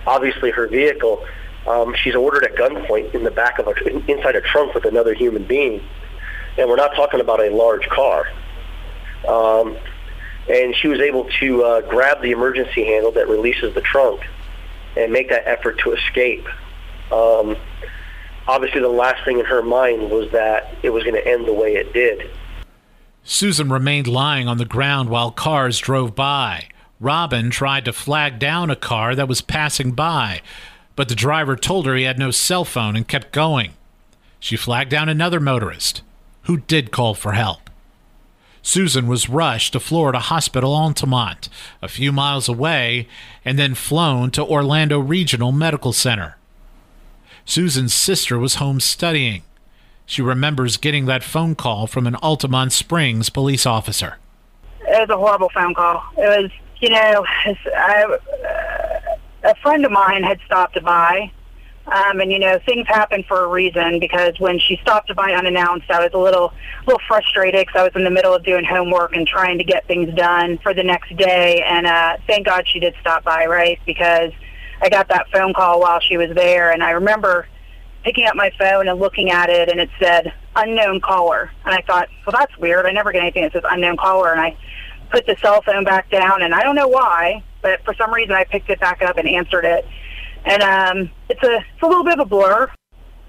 obviously her vehicle. Um, she's ordered at gunpoint in the back of a, inside a trunk with another human being, and we're not talking about a large car. Um, and she was able to uh, grab the emergency handle that releases the trunk and make that effort to escape. Um, obviously, the last thing in her mind was that it was going to end the way it did. Susan remained lying on the ground while cars drove by. Robin tried to flag down a car that was passing by, but the driver told her he had no cell phone and kept going. She flagged down another motorist, who did call for help. Susan was rushed to Florida Hospital Altamonte, a few miles away, and then flown to Orlando Regional Medical Center. Susan's sister was home studying. She remembers getting that phone call from an Altamonte Springs police officer. It was a horrible phone call. It was, you know, I, uh, a friend of mine had stopped by, um, and, you know, things happen for a reason, because when she stopped by unannounced, I was a little... A little frustrated because I was in the middle of doing homework and trying to get things done for the next day, and uh, thank God she did stop by, right? Because I got that phone call while she was there, and I remember picking up my phone and looking at it, and it said unknown caller, and I thought, well, that's weird. I never get anything that says unknown caller, and I put the cell phone back down, and I don't know why, but for some reason I picked it back up and answered it, and um, it's a it's a little bit of a blur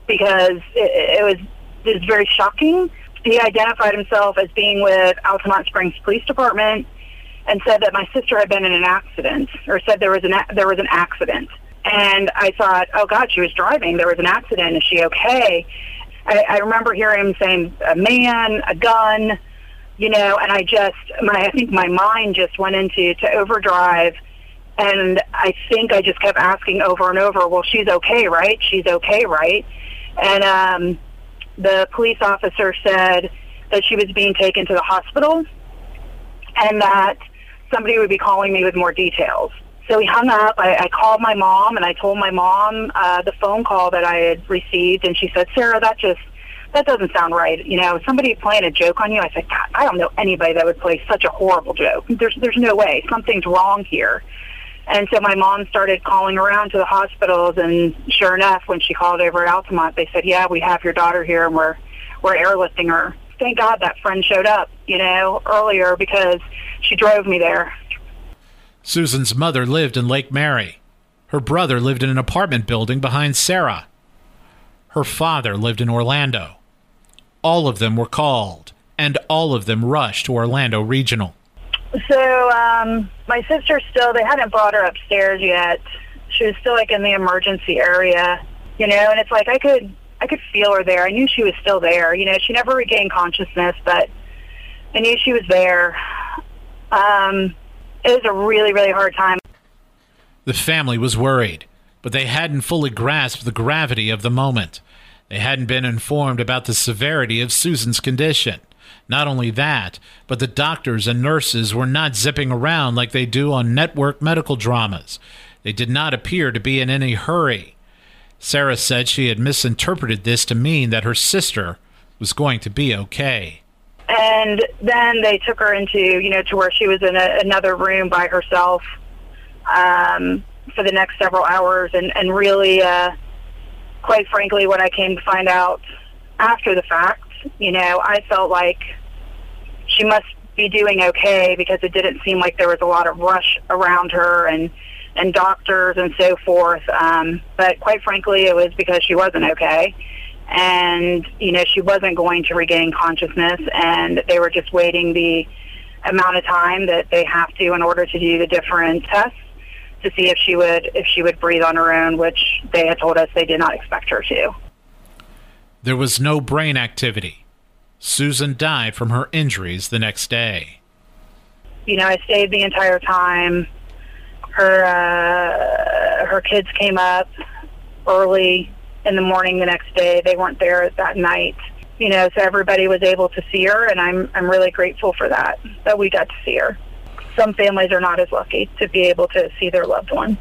because it, it was it was very shocking. He identified himself as being with Altamonte Springs Police Department and said that my sister had been in an accident, or said there was an there was an accident. And I thought, oh, God, she was driving. There was an accident. Is she okay? I, I remember hearing him saying, a man, a gun, you know, and I just, my I think my mind just went into to overdrive. And I think I just kept asking over and over, well, she's okay, right? She's okay, right? And, um... the police officer said that she was being taken to the hospital and that somebody would be calling me with more details. So we hung up. I, I called my mom, and I told my mom uh, the phone call that I had received, and she said, Sarah, that just, that doesn't sound right. You know, somebody playing a joke on you. I said, God, I don't know anybody that would play such a horrible joke. There's, there's no way. Something's wrong here. And so my mom started calling around to the hospitals, and sure enough, when she called over at Altamonte, they said, yeah, we have your daughter here, and we're, we're airlifting her. Thank God that friend showed up, you know, earlier, because she drove me there. Susan's mother lived in Lake Mary. Her brother lived in an apartment building behind Sarah. Her father lived in Orlando. All of them were called, and all of them rushed to Orlando Regional. So um, my sister still, they hadn't brought her upstairs yet. She was still like in the emergency area, you know, and it's like I could I could feel her there. I knew she was still there. You know, she never regained consciousness, but I knew she was there. Um, it was a really, really hard time. The family was worried, but they hadn't fully grasped the gravity of the moment. They hadn't been informed about the severity of Susan's condition. Not only that, but the doctors and nurses were not zipping around like they do on network medical dramas. They did not appear to be in any hurry. Sarah said she had misinterpreted this to mean that her sister was going to be okay. And then they took her into, you know, to where she was in a, another room by herself um, for the next several hours. And, and really, uh, quite frankly, what I came to find out after the fact, you know, I felt like she must be doing okay, because it didn't seem like there was a lot of rush around her and and doctors and so forth. Um, but quite frankly, it was because she wasn't okay. And, you know, she wasn't going to regain consciousness, and they were just waiting the amount of time that they have to in order to do the different tests to see if she would if she would breathe on her own, which they had told us they did not expect her to. There was no brain activity. Susan died from her injuries the next day. You know, I stayed the entire time. Her uh, her kids came up early in the morning the next day. They weren't there that night. You know, so everybody was able to see her, and I'm I'm really grateful for that, that we got to see her. Some families are not as lucky to be able to see their loved one.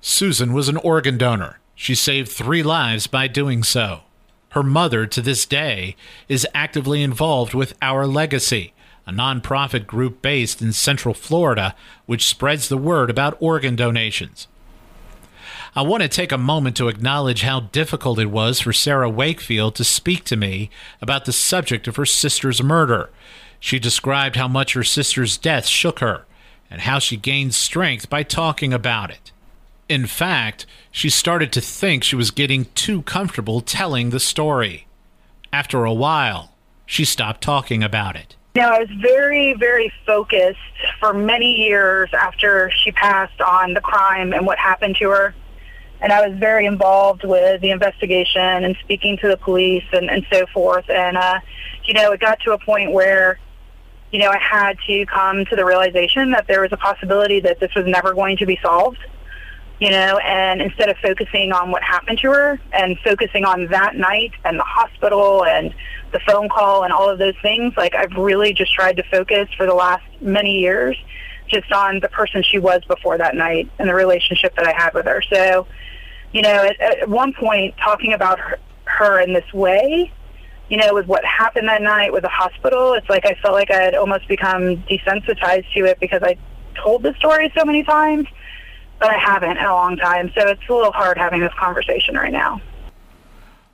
Susan was an organ donor. She saved three lives by doing so. Her mother, to this day, is actively involved with Our Legacy, a nonprofit group based in Central Florida, which spreads the word about organ donations. I want to take a moment to acknowledge how difficult it was for Sara Wakefield to speak to me about the subject of her sister's murder. She described how much her sister's death shook her and how she gained strength by talking about it. In fact, she started to think she was getting too comfortable telling the story. After a while, she stopped talking about it. Now, I was very, very focused for many years after she passed on the crime and what happened to her. And I was very involved with the investigation and speaking to the police and, and so forth. And, uh, you know, it got to a point where, you know, I had to come to the realization that there was a possibility that this was never going to be solved, you know, and instead of focusing on what happened to her and focusing on that night and the hospital and the phone call and all of those things, like, I've really just tried to focus for the last many years just on the person she was before that night and the relationship that I had with her. So, you know, at, at one point, talking about her, her in this way, you know, with what happened that night with the hospital, it's like I felt like I had almost become desensitized to it because I told the story so many times, but I haven't in a long time. So it's a little hard having this conversation right now.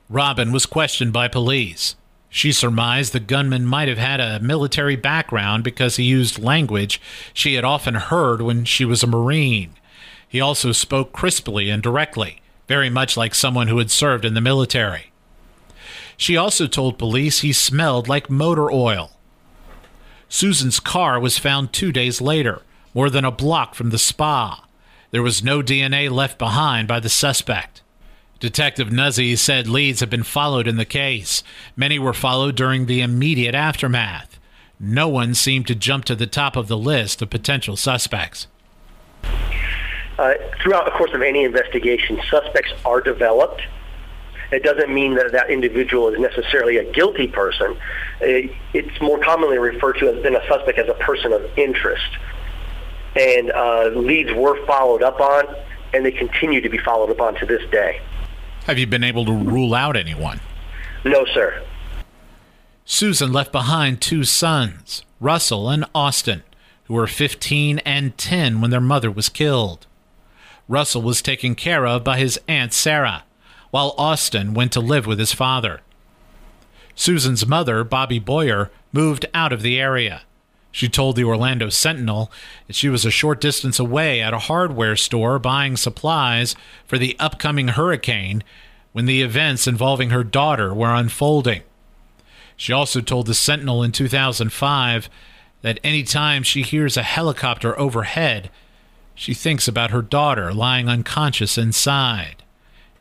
Robin was questioned by police. She surmised the gunman might have had a military background because he used language she had often heard when she was a Marine. He also spoke crisply and directly, very much like someone who had served in the military. She also told police he smelled like motor oil. Susan's car was found two days later, more than a block from the spa. There was no D N A left behind by the suspect. Detective Nuzzi said leads have been followed in the case. Many were followed during the immediate aftermath. No one seemed to jump to the top of the list of potential suspects. Uh, throughout the course of any investigation, suspects are developed. It doesn't mean that that individual is necessarily a guilty person. It, it's more commonly referred to as, than a suspect, as a person of interest. And uh, leads were followed up on, and they continue to be followed up on to this day. Have you been able to rule out anyone? No, sir. Susan left behind two sons, Russell and Austin, who were fifteen and ten when their mother was killed. Russell was taken care of by his Aunt Sara, while Austin went to live with his father. Susan's mother, Bobby Boyer, moved out of the area. She told the Orlando Sentinel that she was a short distance away at a hardware store buying supplies for the upcoming hurricane when the events involving her daughter were unfolding. She also told the Sentinel in two thousand five that any time she hears a helicopter overhead, she thinks about her daughter lying unconscious inside.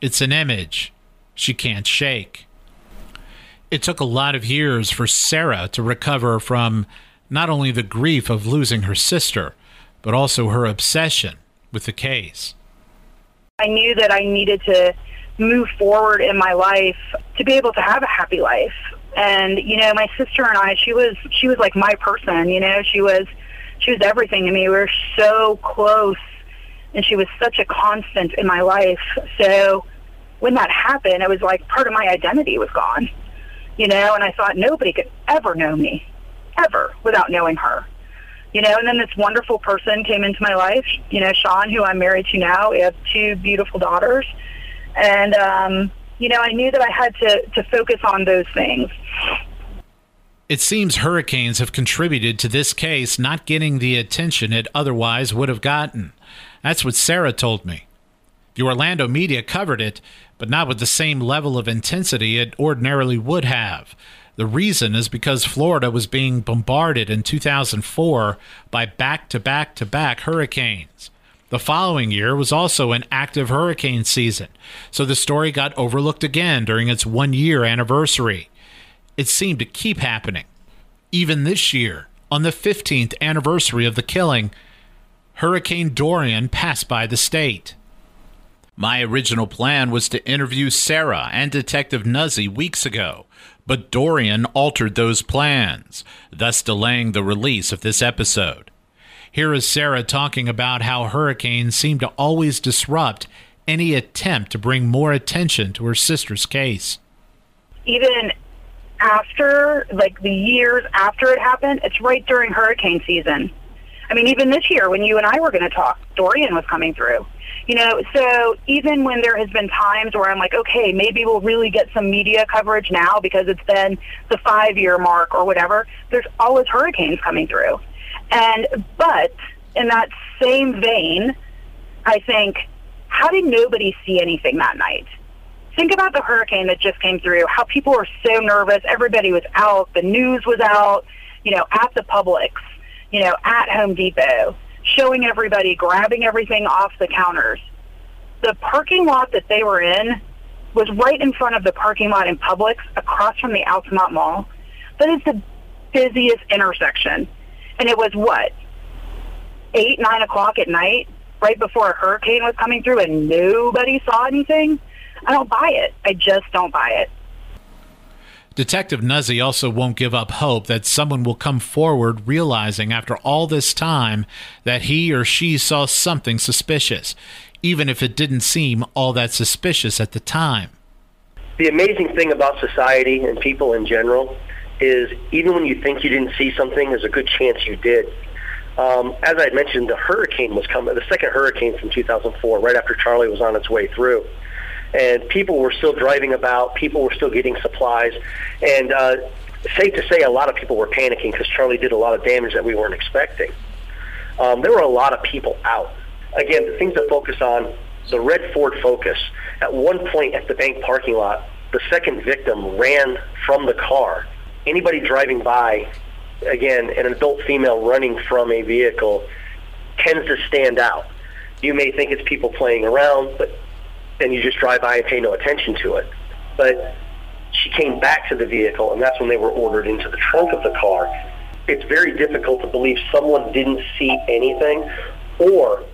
It's an image she can't shake. It took a lot of years for Sara to recover from not only the grief of losing her sister, but also her obsession with the case. I knew that I needed to move forward in my life to be able to have a happy life. And, you know, my sister and I, she was she was like my person, you know. She was she was everything to me. We were so close, and she was such a constant in my life. So when that happened, it was like part of my identity was gone, you know, and I thought nobody could ever know me. Ever without knowing her, you know. And then this wonderful person came into my life, you know, Sean, who I'm married to now. We have two beautiful daughters, and um, you know, I knew that I had to to focus on those things. It seems hurricanes have contributed to this case not getting the attention it otherwise would have gotten. That's what Sara told me. The Orlando media covered it, but not with the same level of intensity it ordinarily would have. The reason is because Florida was being bombarded in two thousand four by back-to-back-to-back hurricanes. The following year was also an active hurricane season, so the story got overlooked again during its one-year anniversary. It seemed to keep happening. Even this year, on the fifteenth anniversary of the killing, Hurricane Dorian passed by the state. My original plan was to interview Sara and Detective Nuzzi weeks ago, but Dorian altered those plans, thus delaying the release of this episode. Here is Sara talking about how hurricanes seem to always disrupt any attempt to bring more attention to her sister's case. Even after, like, the years after it happened, it's right during hurricane season. I mean, even this year when you and I were going to talk, Dorian was coming through. You know, so even when there has been times where I'm like, okay, maybe we'll really get some media coverage now because it's been the five-year mark or whatever, there's always hurricanes coming through. And but in that same vein, I think, how did nobody see anything that night? Think about the hurricane that just came through, how people were so nervous. Everybody was out. The news was out, you know, at the Publix, you know, at Home Depot, showing everybody, grabbing everything off the counters. The parking lot that they were in was right in front of the parking lot in Publix across from the Altamonte Mall. That is the busiest intersection. And it was what, eight, nine o'clock at night, right before a hurricane was coming through and nobody saw anything? I don't buy it. I just don't buy it. Detective Nuzzi also won't give up hope that someone will come forward realizing after all this time that he or she saw something suspicious, even if it didn't seem all that suspicious at the time. The amazing thing about society and people in general is even when you think you didn't see something, there's a good chance you did. Um, as I mentioned, the hurricane was coming, the second hurricane from two thousand four, right after Charlie was on its way through. And people were still driving about, people were still getting supplies, and uh, safe to say a lot of people were panicking because Charlie did a lot of damage that we weren't expecting. Um, there were a lot of people out. Again, the things that focus on the red Ford Focus. At one point at the bank parking lot, the second victim ran from the car. Anybody driving by, again, an adult female running from a vehicle tends to stand out. You may think it's people playing around, but and you just drive by and pay no attention to it. But she came back to the vehicle, and that's when they were ordered into the trunk of the car. It's very difficult to believe someone didn't see anything, or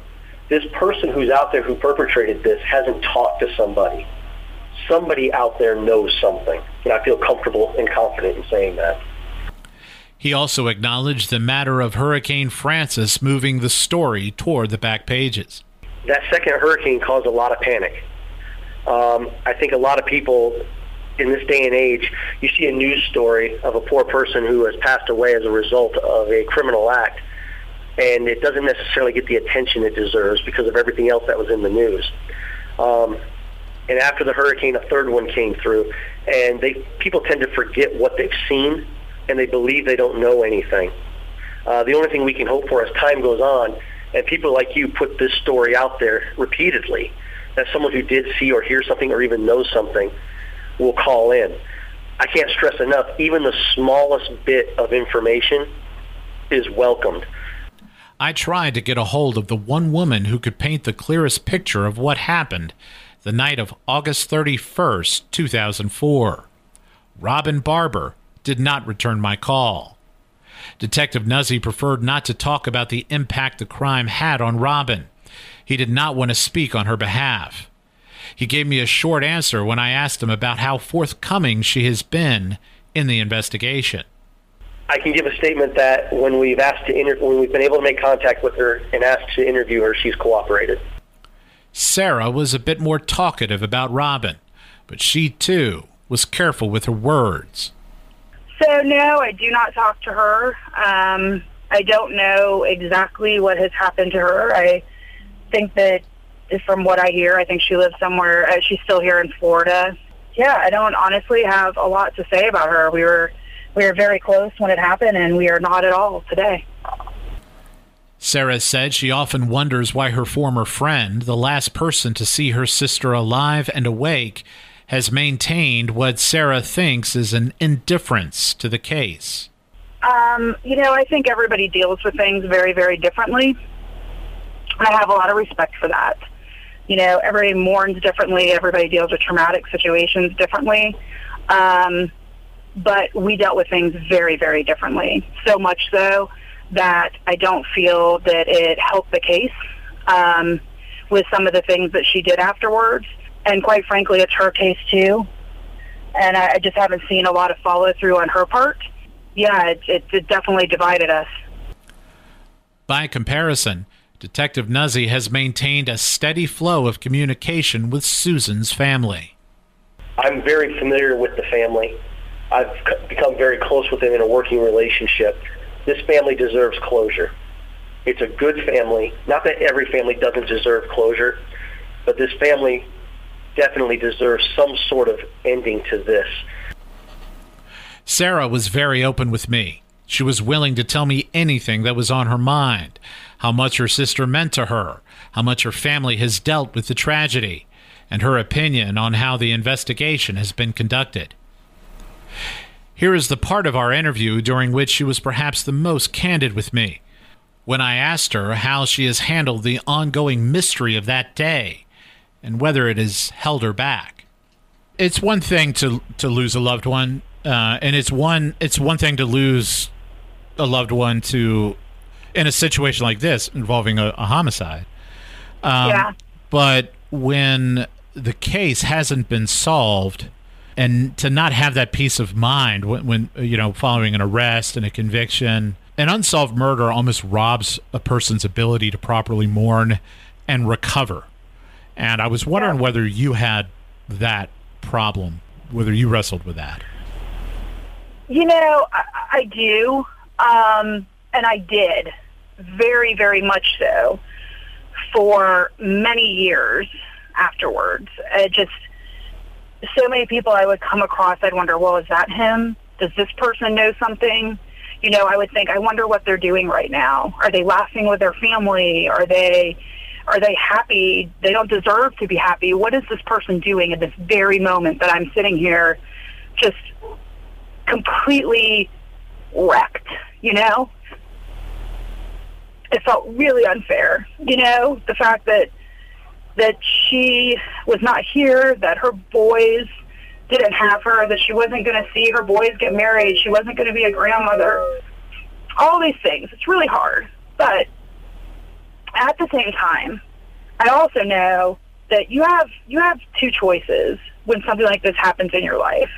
this person who's out there who perpetrated this hasn't talked to somebody. Somebody out there knows something, and I feel comfortable and confident in saying that. He also acknowledged the matter of Hurricane Francis moving the story toward the back pages. That second hurricane caused a lot of panic. Um, I think a lot of people in this day and age, you see a news story of a poor person who has passed away as a result of a criminal act, and it doesn't necessarily get the attention it deserves because of everything else that was in the news. Um, and after the hurricane, a third one came through, and they people tend to forget what they've seen, and they believe they don't know anything. Uh, the only thing we can hope for as time goes on, and people like you put this story out there repeatedly, that someone who did see or hear something or even knows something will call in. I can't stress enough, even the smallest bit of information is welcomed. I tried to get a hold of the one woman who could paint the clearest picture of what happened the night of August thirty-first, two thousand four. Robin Barber did not return my call. Detective Nuzzi preferred not to talk about the impact the crime had on Robin. He did not want to speak on her behalf. He gave me a short answer when I asked him about how forthcoming she has been in the investigation. I can give a statement that when we've asked to inter- when we've been able to make contact with her and asked to interview her, she's cooperated. Sara was a bit more talkative about Robin, but she too was careful with her words. So, no, I do not talk to her. Um, I don't know exactly what has happened to her. I think that from what I hear, I think she lives somewhere. Uh, she's still here in Florida. Yeah, I don't honestly have a lot to say about her. We were we were very close when it happened, and we are not at all today. Sara said she often wonders why her former friend, the last person to see her sister alive and awake, has maintained what Sara thinks is an indifference to the case. Um, you know, I think everybody deals with things very, very differently. I have a lot of respect for that. You know, everybody mourns differently. Everybody deals with traumatic situations differently. Um, but we dealt with things very, very differently. So much so that I don't feel that it helped the case um, with some of the things that she did afterwards. And quite frankly, it's her case too. And I just haven't seen a lot of follow through on her part. Yeah, it, it, it definitely divided us. By comparison, Detective Nuzzi has maintained a steady flow of communication with Susan's family. I'm very familiar with the family. I've become very close with them in a working relationship. This family deserves closure. It's a good family. Not that every family doesn't deserve closure, but this family definitely deserves some sort of ending to this. Sara was very open with me. She was willing to tell me anything that was on her mind, how much her sister meant to her, how much her family has dealt with the tragedy, and her opinion on how the investigation has been conducted. Here is the part of our interview during which she was perhaps the most candid with me, when I asked her how she has handled the ongoing mystery of that day and whether it has held her back. It's one thing to to lose a loved one, uh, and it's one it's one thing to lose a loved one to in a situation like this involving a, a homicide. Um, yeah. But when the case hasn't been solved, and to not have that peace of mind when, when you know, following an arrest and a conviction, an unsolved murder almost robs a person's ability to properly mourn and recover. And I was wondering yeah. whether you had that problem, whether you wrestled with that. You know, I, I do, um, and I did very, very much so for many years afterwards. It just... So many people I would come across, I'd wonder, well, is that him? Does this person know something? You know, I would think, I wonder what they're doing right now. Are they laughing with their family? Are they are they happy? They don't deserve to be happy. What is this person doing at this very moment that I'm sitting here just completely wrecked, you know? It felt really unfair, you know, the fact that that she was not here, that her boys didn't have her, that she wasn't going to see her boys get married, she wasn't going to be a grandmother, all these things. It's really hard. But at the same time, I also know that you have you have two choices when something like this happens in your life.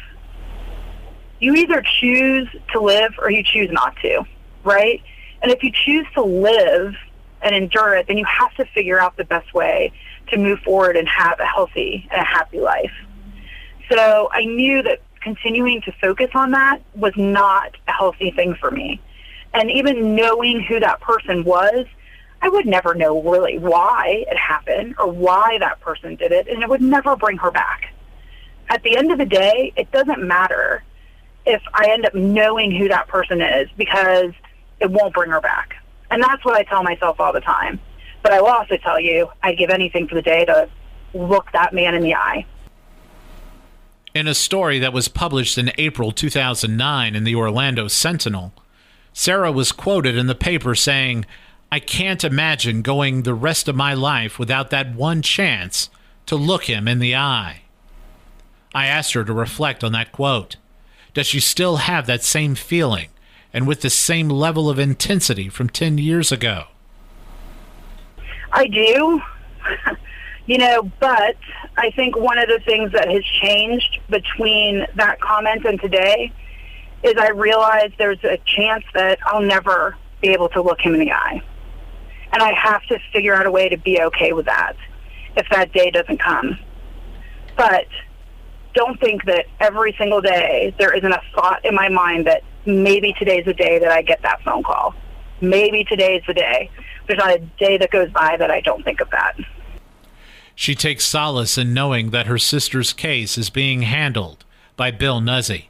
You either choose to live or you choose not to, right? And if you choose to live and endure it, then you have to figure out the best way to move forward and have a healthy and a happy life. So I knew that continuing to focus on that was not a healthy thing for me. And even knowing who that person was, I would never know really why it happened or why that person did it, and it would never bring her back. At the end of the day, it doesn't matter if I end up knowing who that person is, because it won't bring her back. And that's what I tell myself all the time. But I will also tell you, I'd give anything for the day to look that man in the eye. In a story that was published in April two thousand nine in the Orlando Sentinel, Sara was quoted in the paper saying, "I can't imagine going the rest of my life without that one chance to look him in the eye." I asked her to reflect on that quote. Does she still have that same feeling, and with the same level of intensity from ten years ago? I do, you know, but I think one of the things that has changed between that comment and today is I realize there's a chance that I'll never be able to look him in the eye. And I have to figure out a way to be okay with that if that day doesn't come. But don't think that every single day there isn't a thought in my mind that maybe today's the day that I get that phone call. Maybe today's the day. There's not a day that goes by that I don't think of that. She takes solace in knowing that her sister's case is being handled by Bill Nuzzi.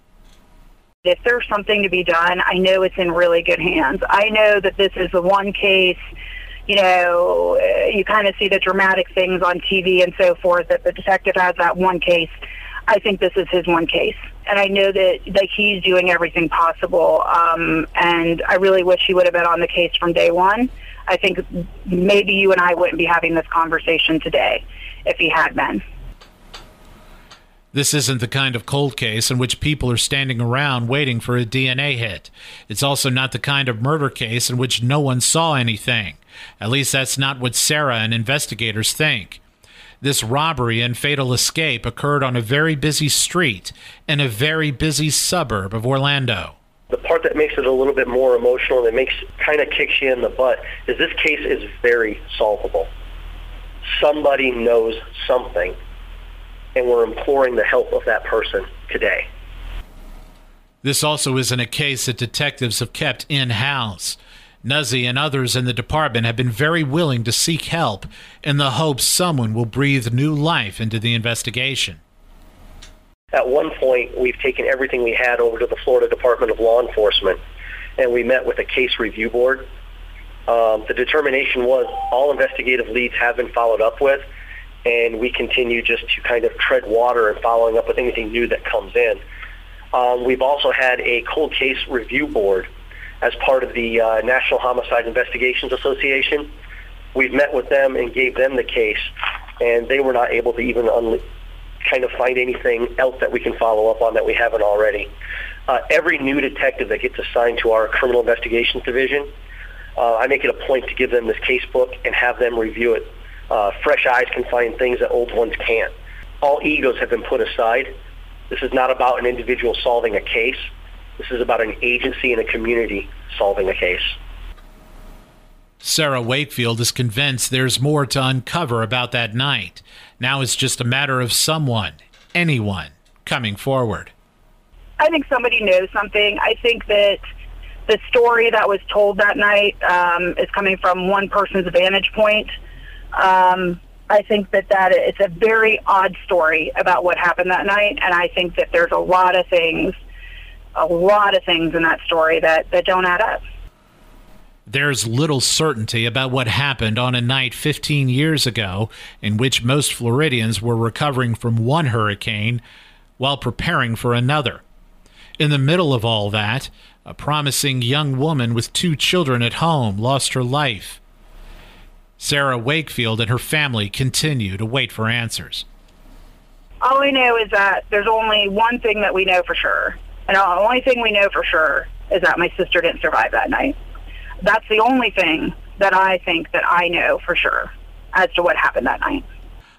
if there's something to be done, I know it's in really good hands. I know that this is the one case, you know, you kind of see the dramatic things on T V and so forth, that the detective has that one case. I think this is his one case. And I know that, that he's doing everything possible. Um, and I really wish he would have been on the case from day one. I think maybe you and I wouldn't be having this conversation today if he had been. This isn't the kind of cold case in which people are standing around waiting for a D N A hit. It's also not the kind of murder case in which no one saw anything. At least that's not what Sara and investigators think. This robbery and fatal escape occurred on a very busy street in a very busy suburb of Orlando. The part that makes it a little bit more emotional, that makes kind of kicks you in the butt, is this case is very solvable. Somebody knows something, and we're imploring the help of that person today. This also isn't a case that detectives have kept in-house. Nuzzi and others in the department have been very willing to seek help in the hope someone will breathe new life into the investigation. At one point, we've taken everything we had over to the Florida Department of Law Enforcement, and we met with a case review board. Um, the determination was all investigative leads have been followed up with, and we continue just to kind of tread water and following up with anything new that comes in. Um, we've also had a cold case review board as part of the uh, National Homicide Investigations Association. We've met with them and gave them the case, and they were not able to even un- kind of find anything else that we can follow up on that we haven't already. Uh, every new detective that gets assigned to our criminal investigations division, uh, I make it a point to give them this case book and have them review it. Uh, fresh eyes can find things that old ones can't. All egos have been put aside. This is not about an individual solving a case. This is about an agency and a community solving a case. Sara Wakefield is convinced there's more to uncover about that night. Now it's just a matter of someone, anyone, coming forward. I think somebody knows something. I think that the story that was told that night um, is coming from one person's vantage point. Um, I think that, that it's a very odd story about what happened that night, and I think that there's a lot of things, a lot of things in that story that, that don't add up. There's little certainty about what happened on a night fifteen years ago in which most Floridians were recovering from one hurricane while preparing for another. In the middle of all that, a promising young woman with two children at home lost her life. Sara Wakefield and her family continue to wait for answers. All I know is that there's only one thing that we know for sure. And the only thing we know for sure is that my sister didn't survive that night. That's the only thing that I think that I know for sure as to what happened that night.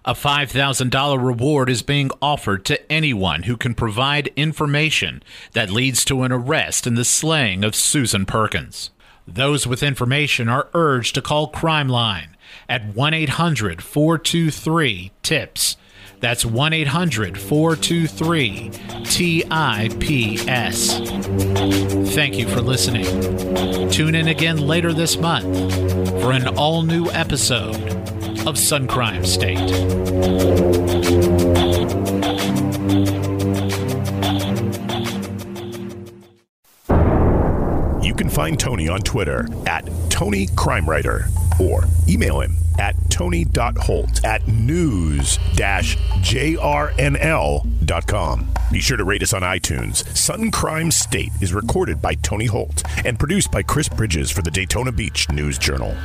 A five thousand dollars reward is being offered to anyone who can provide information that leads to an arrest in the slaying of Susan Perkins. Those with information are urged to call Crimeline at one eight hundred four two three TIPS. That's one eight hundred four two three TIPS. Thank you for listening. Tune in again later this month for an all-new episode of Sun Crime State. You can find Tony on Twitter at TonyCrimeWriter or email him at tony.holt at news dash j r n l dot com. Be sure to rate us on iTunes. Sun Crime State is recorded by Tony Holt and produced by Chris Bridges for the Daytona Beach News-Journal.